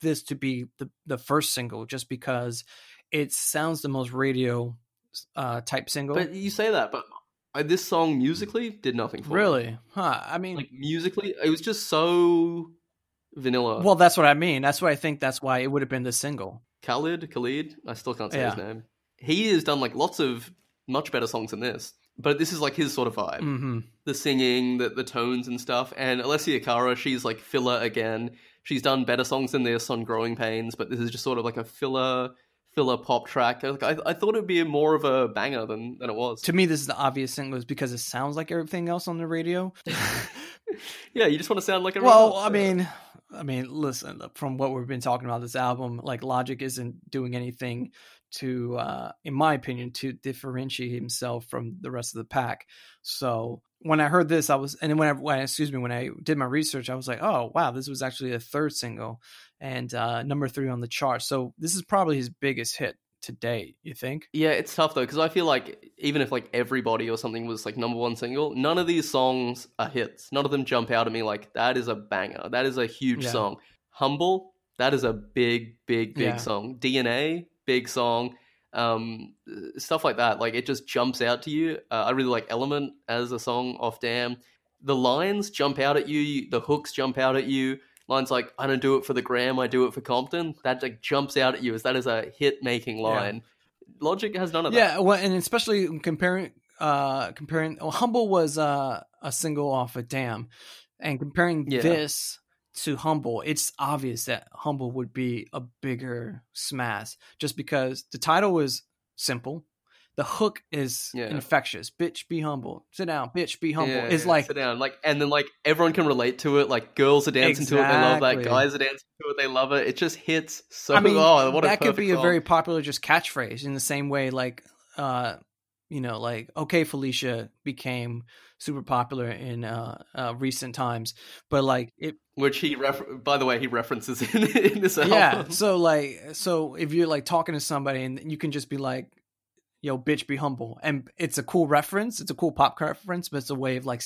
this to be the, the first single, just because it sounds the most radio uh, type single. But you say that, but this song musically did nothing for me. Really? Huh. I mean, like musically, it was just so vanilla. Well, that's what I mean. That's why I think that's why it would have been the single. Khalid, Khalid, I still can't say yeah. his name. He has done like lots of much better songs than this, but this is like his sort of vibe. Mm-hmm. The singing, the, the tones and stuff. And Alessia Cara, she's like filler again. She's done better songs than this on Growing Pains, but this is just sort of like a filler, filler pop track. Like, I, I thought it'd be more of a banger than, than it was. To me, this is the obvious single, is because it sounds like everything else on the radio. Yeah, you just want to sound like everyone well, else. I mean... I mean, listen, from what we've been talking about this album, like Logic isn't doing anything to, uh, in my opinion, to differentiate himself from the rest of the pack. So when I heard this, I was, and when I, when, excuse me, when I did my research, I was like, oh, wow, this was actually a third single and uh, number three on the chart. So this is probably his biggest hit to date, you think? Yeah, it's tough though, because I feel like even if like Everybody or something was like number one single, none of these songs are hits. None of them jump out at me like that is a banger, that is a huge yeah. song. Humble, that is a big big big yeah. song. D N A, big song. Um stuff like that, like it just jumps out to you. uh, I really like Element as a song off Damn. The lines jump out at you, the hooks jump out at you. Lines like, I don't do it for the gram, I do it for Compton. That like jumps out at you as that is a hit-making line. Yeah. Logic has none of that. Yeah, well, and especially comparing... Uh, comparing well, Humble was uh, a single off of Damn. And comparing yeah. this to Humble, it's obvious that Humble would be a bigger smash. Just because the title is simple. The hook is yeah. infectious. Bitch, be humble. Sit down. Bitch, be humble. Yeah, it's yeah, like sit down. Like, and then like everyone can relate to it. Like girls are dancing exactly. to it, they love that. Guys are dancing to it, they love it. It just hits so. I mean, oh, what that a could be song. A very popular just catchphrase in the same way. Like, uh, you know, like okay, Felicia became super popular in uh, uh, recent times, but like it. Which he, refer- by the way, he references in, in this album. Yeah. So like, so if you're like talking to somebody and you can just be like, yo, bitch, be humble. And it's a cool reference. It's a cool pop reference, but it's a way of like,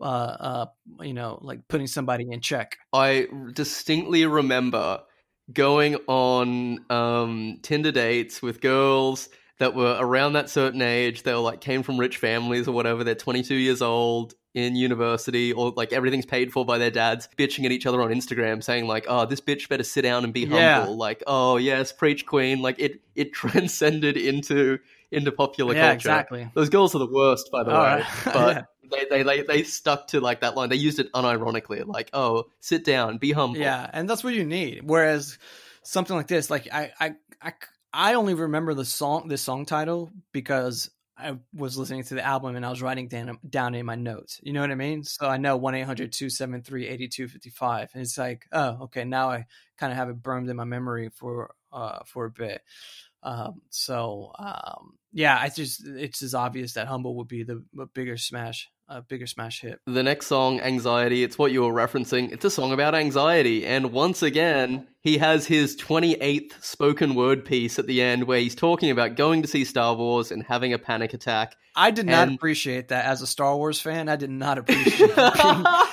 uh, uh, you know, like putting somebody in check. I distinctly remember going on um, Tinder dates with girls that were around that certain age. They were like, came from rich families or whatever. They're twenty-two years old in university, or like everything's paid for by their dads, bitching at each other on Instagram saying like, oh, this bitch better sit down and be yeah. humble. Like, oh yes, preach queen. Like it, it transcended into... into popular yeah, culture. Exactly. Those girls are the worst, by the all way. Right. But yeah. they, they, they they stuck to like that line. They used it unironically, like, oh, sit down, be humble. Yeah, and that's what you need. Whereas something like this, like I I, I, I only remember the song this song title because I was listening to the album and I was writing down, down in my notes. You know what I mean? So I know one eight hundred two seven three eight two five five. And it's like, oh, okay, now I kind of have it burned in my memory for uh for a bit. Um, so, um, yeah, I just, it's as obvious that Humble would be the bigger smash, uh, bigger smash hit. The next song, Anxiety, it's what you were referencing. It's a song about anxiety. And once again, he has his twenty-eighth spoken word piece at the end where he's talking about going to see Star Wars and having a panic attack. I did not and... appreciate that as a Star Wars fan. I did not appreciate that.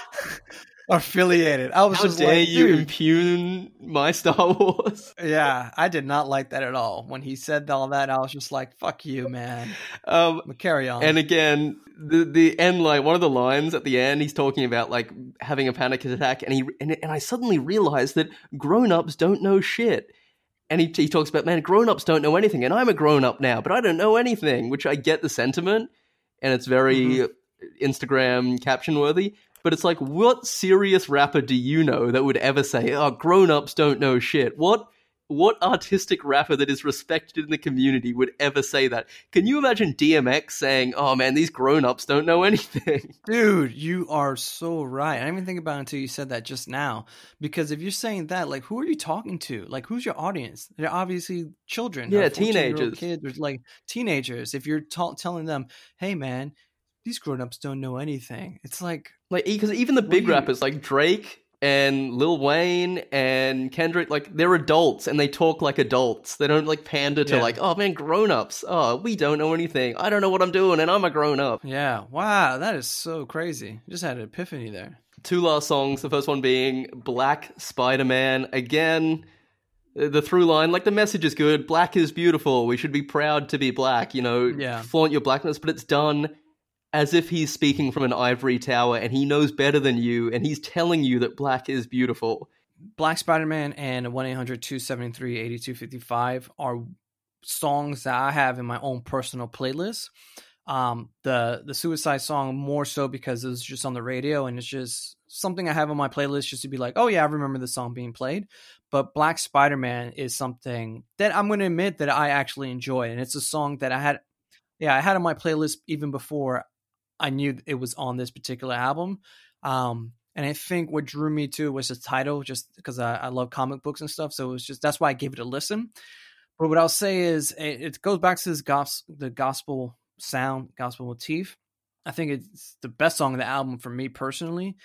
affiliated. I was How just dare like, you impugn my Star Wars? Yeah, I did not like that at all. When he said all that, I was just like, fuck you, man. Um, but carry on. And again, the the end line, one of the lines at the end, he's talking about like having a panic attack, and he and, and I suddenly realized that grown-ups don't know shit. And he, he talks about, man, grown-ups don't know anything, and I'm a grown-up now, but I don't know anything, which I get the sentiment, and it's very mm-hmm. Instagram caption-worthy. But it's like, what serious rapper do you know that would ever say, oh, grown-ups don't know shit? What what artistic rapper that is respected in the community would ever say that? Can you imagine D M X saying, oh, man, these grown-ups don't know anything? Dude, you are so right. I didn't even think about it until you said that just now. Because if you're saying that, like, who are you talking to? Like, who's your audience? They're obviously children. Yeah, teenagers. Kids, like, teenagers. If you're ta- telling them, hey, man, these grown-ups don't know anything. It's like... Like, because even the big rappers like Drake and Lil Wayne and Kendrick, like, they're adults and they talk like adults. They don't like pander to yeah. like, oh man, grown-ups. Oh, we don't know anything. I don't know what I'm doing and I'm a grown-up. Yeah. Wow. That is so crazy. Just had an epiphany there. Two last songs. The first one being Black Spider-Man. Again, the through line, like the message is good. Black is beautiful. We should be proud to be black, you know, yeah. flaunt your blackness, but it's done as if he's speaking from an ivory tower and he knows better than you and he's telling you that black is beautiful. Black Spider-Man and one eight hundred two seven three eight two five five are songs that I have in my own personal playlist. Um, the the suicide song more so because it was just on the radio and it's just something I have on my playlist just to be like, oh yeah, I remember the song being played. But Black Spider-Man is something that I'm going to admit that I actually enjoy. And it's a song that I had, yeah, I had on my playlist even before I knew it was on this particular album. Um, and I think what drew me to it was the title, just because I, I love comic books and stuff. So it was just, that's why I gave it a listen. But what I'll say is it, it goes back to this gos- the gospel sound, gospel motif. I think it's the best song of the album for me personally.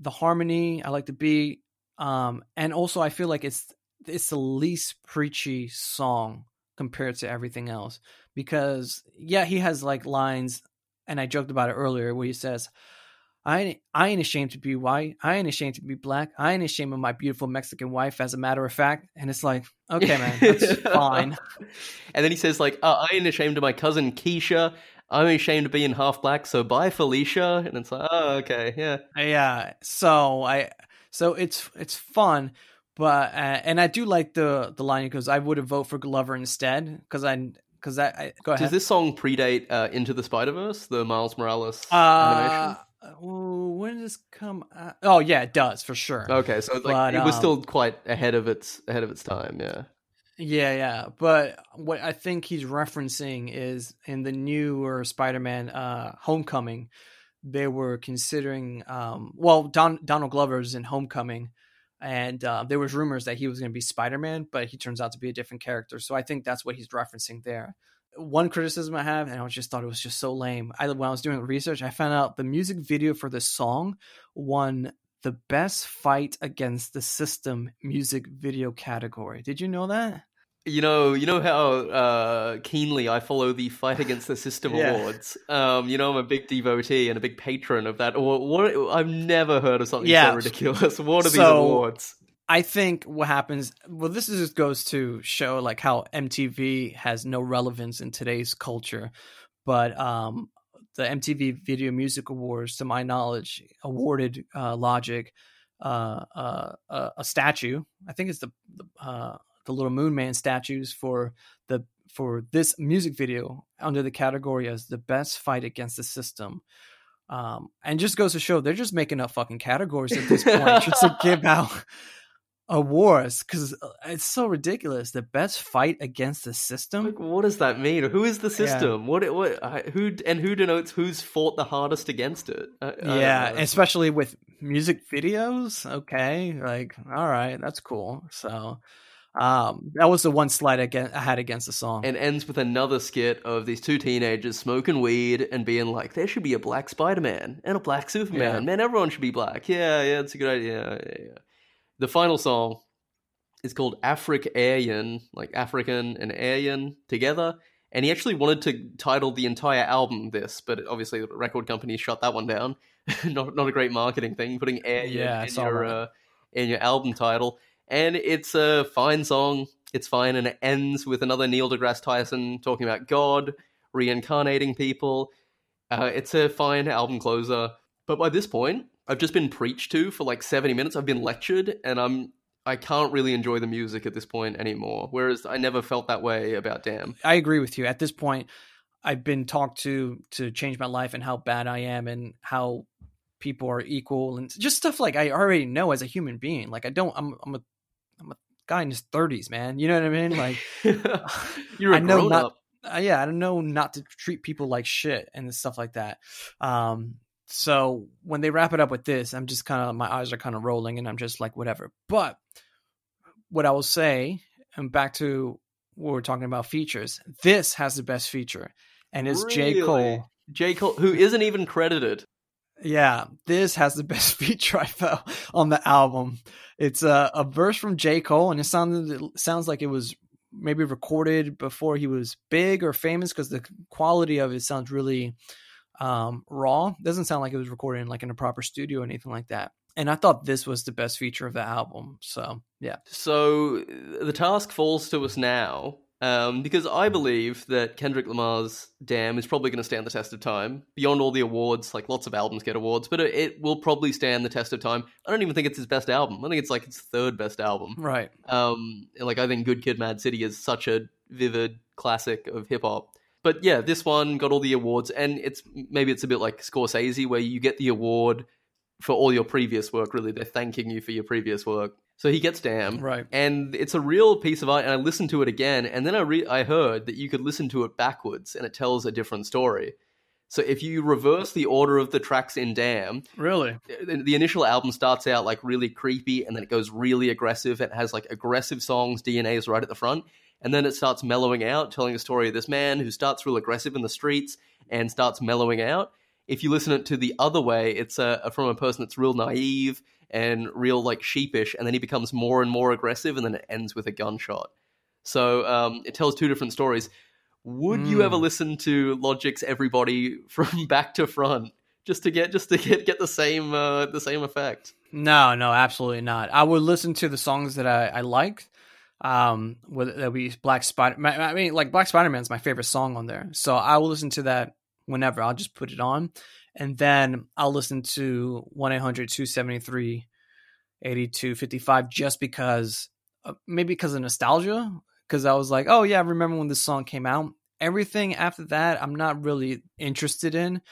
The harmony, I like the beat. Um, and also I feel like it's, it's the least preachy song compared to everything else. Because yeah, he has like lines, and I joked about it earlier, where he says, I ain't, I ain't ashamed to be white. I ain't ashamed to be black. I ain't ashamed of my beautiful Mexican wife, as a matter of fact. And it's like, okay, man, that's fine. And then he says, like, uh, I ain't ashamed of my cousin Keisha. I'm ashamed of being half black, so bye, Felicia. And it's like, oh, okay, yeah. Yeah, so I, so it's it's fun. But uh, and I do like the, the line, because I would have voted for Glover instead, because I... Because I, I go ahead. Does this song predate uh, Into the Spider-Verse, the Miles Morales uh, animation? When does this come out? Oh yeah, it does for sure. Okay, so like, but, it was um, still quite ahead of its ahead of its time. Yeah, yeah, yeah. But what I think he's referencing is in the newer Spider-Man uh, Homecoming, they were considering. Um, well, Don, Donald Glover's in Homecoming. And uh, there was rumors that he was going to be Spider-Man, but he turns out to be a different character. So I think that's what he's referencing there. One criticism I have, and I just thought it was just so lame. I, when I was doing research, I found out the music video for this song won the best fight against the system music video category. Did you know that? You know, you know how uh, keenly I follow the Fight Against the System yeah. awards. Um, you know, I'm a big devotee and a big patron of that. Or what? I've never heard of something yeah. so ridiculous. What are so, these awards? I think what happens. Well, this is, just goes to show like how M T V has no relevance in today's culture. But um, the M T V Video Music Awards, to my knowledge, awarded uh, Logic uh, uh, uh, a statue. I think it's the. the uh, the Little Moon Man statues for the for this music video under the category as the best fight against the system. Um, and just goes to show they're just making up fucking categories at this point just to give out awards, because it's so ridiculous. The best fight against the system. Like, what does that mean? Who is the system? Yeah. What? What? I, who? And who denotes who's fought the hardest against it? I, yeah, I especially with music videos. Okay, like all right, that's cool. So. Um, that was the one slide I, get, I had against the song. And ends with another skit of these two teenagers smoking weed and being like, there should be a black Spider-Man and a black Superman. Yeah. Man, everyone should be black. Yeah, yeah, it's a good idea. Yeah, yeah. The final song is called Afric Ayan, like African and Ayan together. And he actually wanted to title the entire album this, but obviously the record company shut that one down. not not a great marketing thing, putting air yeah, in, in, your, uh, in your album title. And it's a fine song. It's fine. And it ends with another Neil deGrasse Tyson talking about God, reincarnating people. Uh, it's a fine album closer. But by this point, I've just been preached to for like seventy minutes. I've been lectured, and I'm... I can't really enjoy the music at this point anymore, whereas I never felt that way about Damn. I agree with you. At this point, I've been talked to to change my life and how bad I am and how people are equal and just stuff like I already know as a human being. Like I don't, I'm, I'm a, I'm a guy in his thirties, man. You know what I mean? Like you're a I know grown not, up. Uh, yeah, I know not to treat people like shit and stuff like that. Um, So when they wrap it up with this, I'm just kind of, my eyes are kind of rolling and I'm just like, whatever. But what I will say, and back to what we're talking about features, this has the best feature. And it's really? J. Cole. J. Cole, who isn't even credited. Yeah, this has the best feature I felt on the album. It's a, a verse from J. Cole, and it, sounded, it sounds like it was maybe recorded before he was big or famous because the quality of it sounds really... um raw. Doesn't sound like it was recorded in like in a proper studio or anything like that. And I thought this was the best feature of the album. So yeah, so the task falls to us now, um because I believe that Kendrick Lamar's Damn is probably going to stand the test of time beyond all the awards. Like lots of albums get awards, but it, it will probably stand the test of time. I don't even think it's his best album. I think it's like his third best album, right? Um like I think Good Kid Mad City is such a vivid classic of hip-hop. But yeah, this one got all the awards, and it's maybe it's a bit like Scorsese, where you get the award for all your previous work, really. They're thanking you for your previous work. So he gets Damn. Right. And it's a real piece of art, and I listened to it again, and then I, re- I heard that you could listen to it backwards, and it tells a different story. So if you reverse the order of the tracks in Damn... Really? The, the initial album starts out like really creepy, and then it goes really aggressive. It has like aggressive songs, D N A is right at the front. And then it starts mellowing out, telling a story of this man who starts real aggressive in the streets and starts mellowing out. If you listen it to the other way, it's uh, from a person that's real naive and real like sheepish, and then he becomes more and more aggressive, and then it ends with a gunshot. So um, it tells two different stories. Would mm. you ever listen to Logic's Everybody from back to front just to get just to get, get the same uh, the same effect? No, no, absolutely not. I would listen to the songs that I, I like. Um, whether that be Black Spider, I mean, like Black Spider-Man's my favorite song on there, so I will listen to that whenever. I'll just put it on, and then I'll listen to one eight hundred two seven three eight two five five just because, uh, maybe because of nostalgia. Because I was like, oh yeah, I remember when this song came out. Everything after that, I'm not really interested in.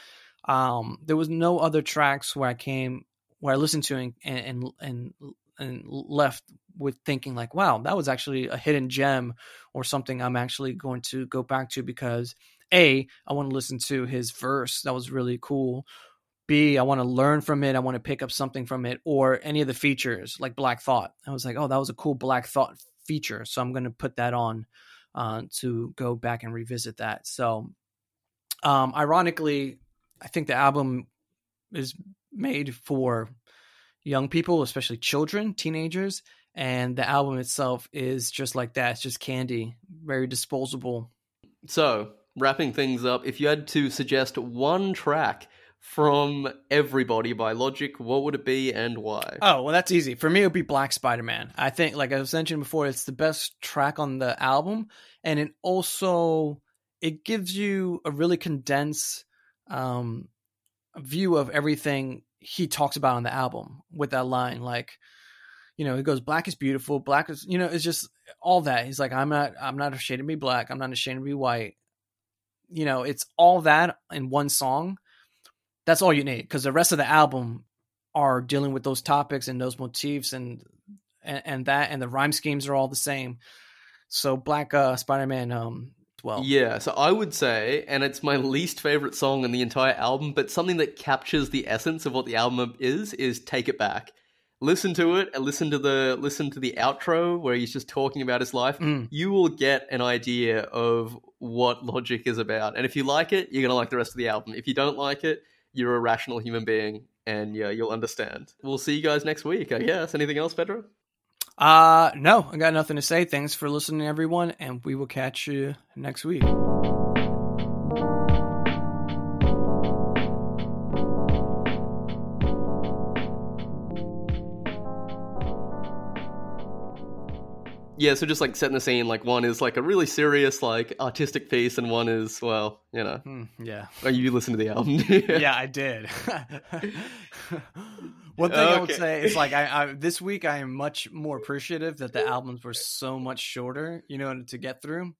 Um, there was no other tracks where I came, where I listened to and and and. and left with thinking like, wow, that was actually a hidden gem or something I'm actually going to go back to because A, I want to listen to his verse. That was really cool. B, I want to learn from it. I want to pick up something from it, or any of the features like Black Thought. I was like, oh, that was a cool Black Thought feature. So I'm going to put that on uh, to go back and revisit that. So um, ironically, I think the album is made for young people, especially children, teenagers, and the album itself is just like that. It's just candy, very disposable. So, wrapping things up, if you had to suggest one track from Everybody by Logic, what would it be and why? Oh, well, that's easy. For me, it would be Black Spider-Man. I think, like I was mentioning before, it's the best track on the album, and it also, it gives you a really condensed um, view of everything he talks about on the album with that line, like, you know, it goes, black is beautiful, black is, you know, it's just all that. He's like, I'm not, I'm not ashamed to be black. I'm not ashamed to be white. You know, it's all that in one song. That's all you need. Cause the rest of the album are dealing with those topics and those motifs and, and, and that, and the rhyme schemes are all the same. So Black uh, Spider-Man, um, well, yeah, so I would say, and it's my least favorite song in the entire album, but something that captures the essence of what the album is, is Take It Back. Listen to it and listen to the listen to the outro where he's just talking about his life. Mm. You will get an idea of what Logic is about. And if you like it, you're going to like the rest of the album. If you don't like it, you're a rational human being, and yeah, you'll understand. We'll see you guys next week, I guess. Anything else, Pedro? Uh, no, I got nothing to say. Thanks for listening, everyone, and we will catch you next week. Yeah, so just like setting the scene, like one is like a really serious, like artistic piece, and one is, well, you know. Mm, yeah. Oh, you listened to the album. Yeah, I did. One thing okay. I would say is like I, I this week I am much more appreciative that the albums were so much shorter, you know, to get through.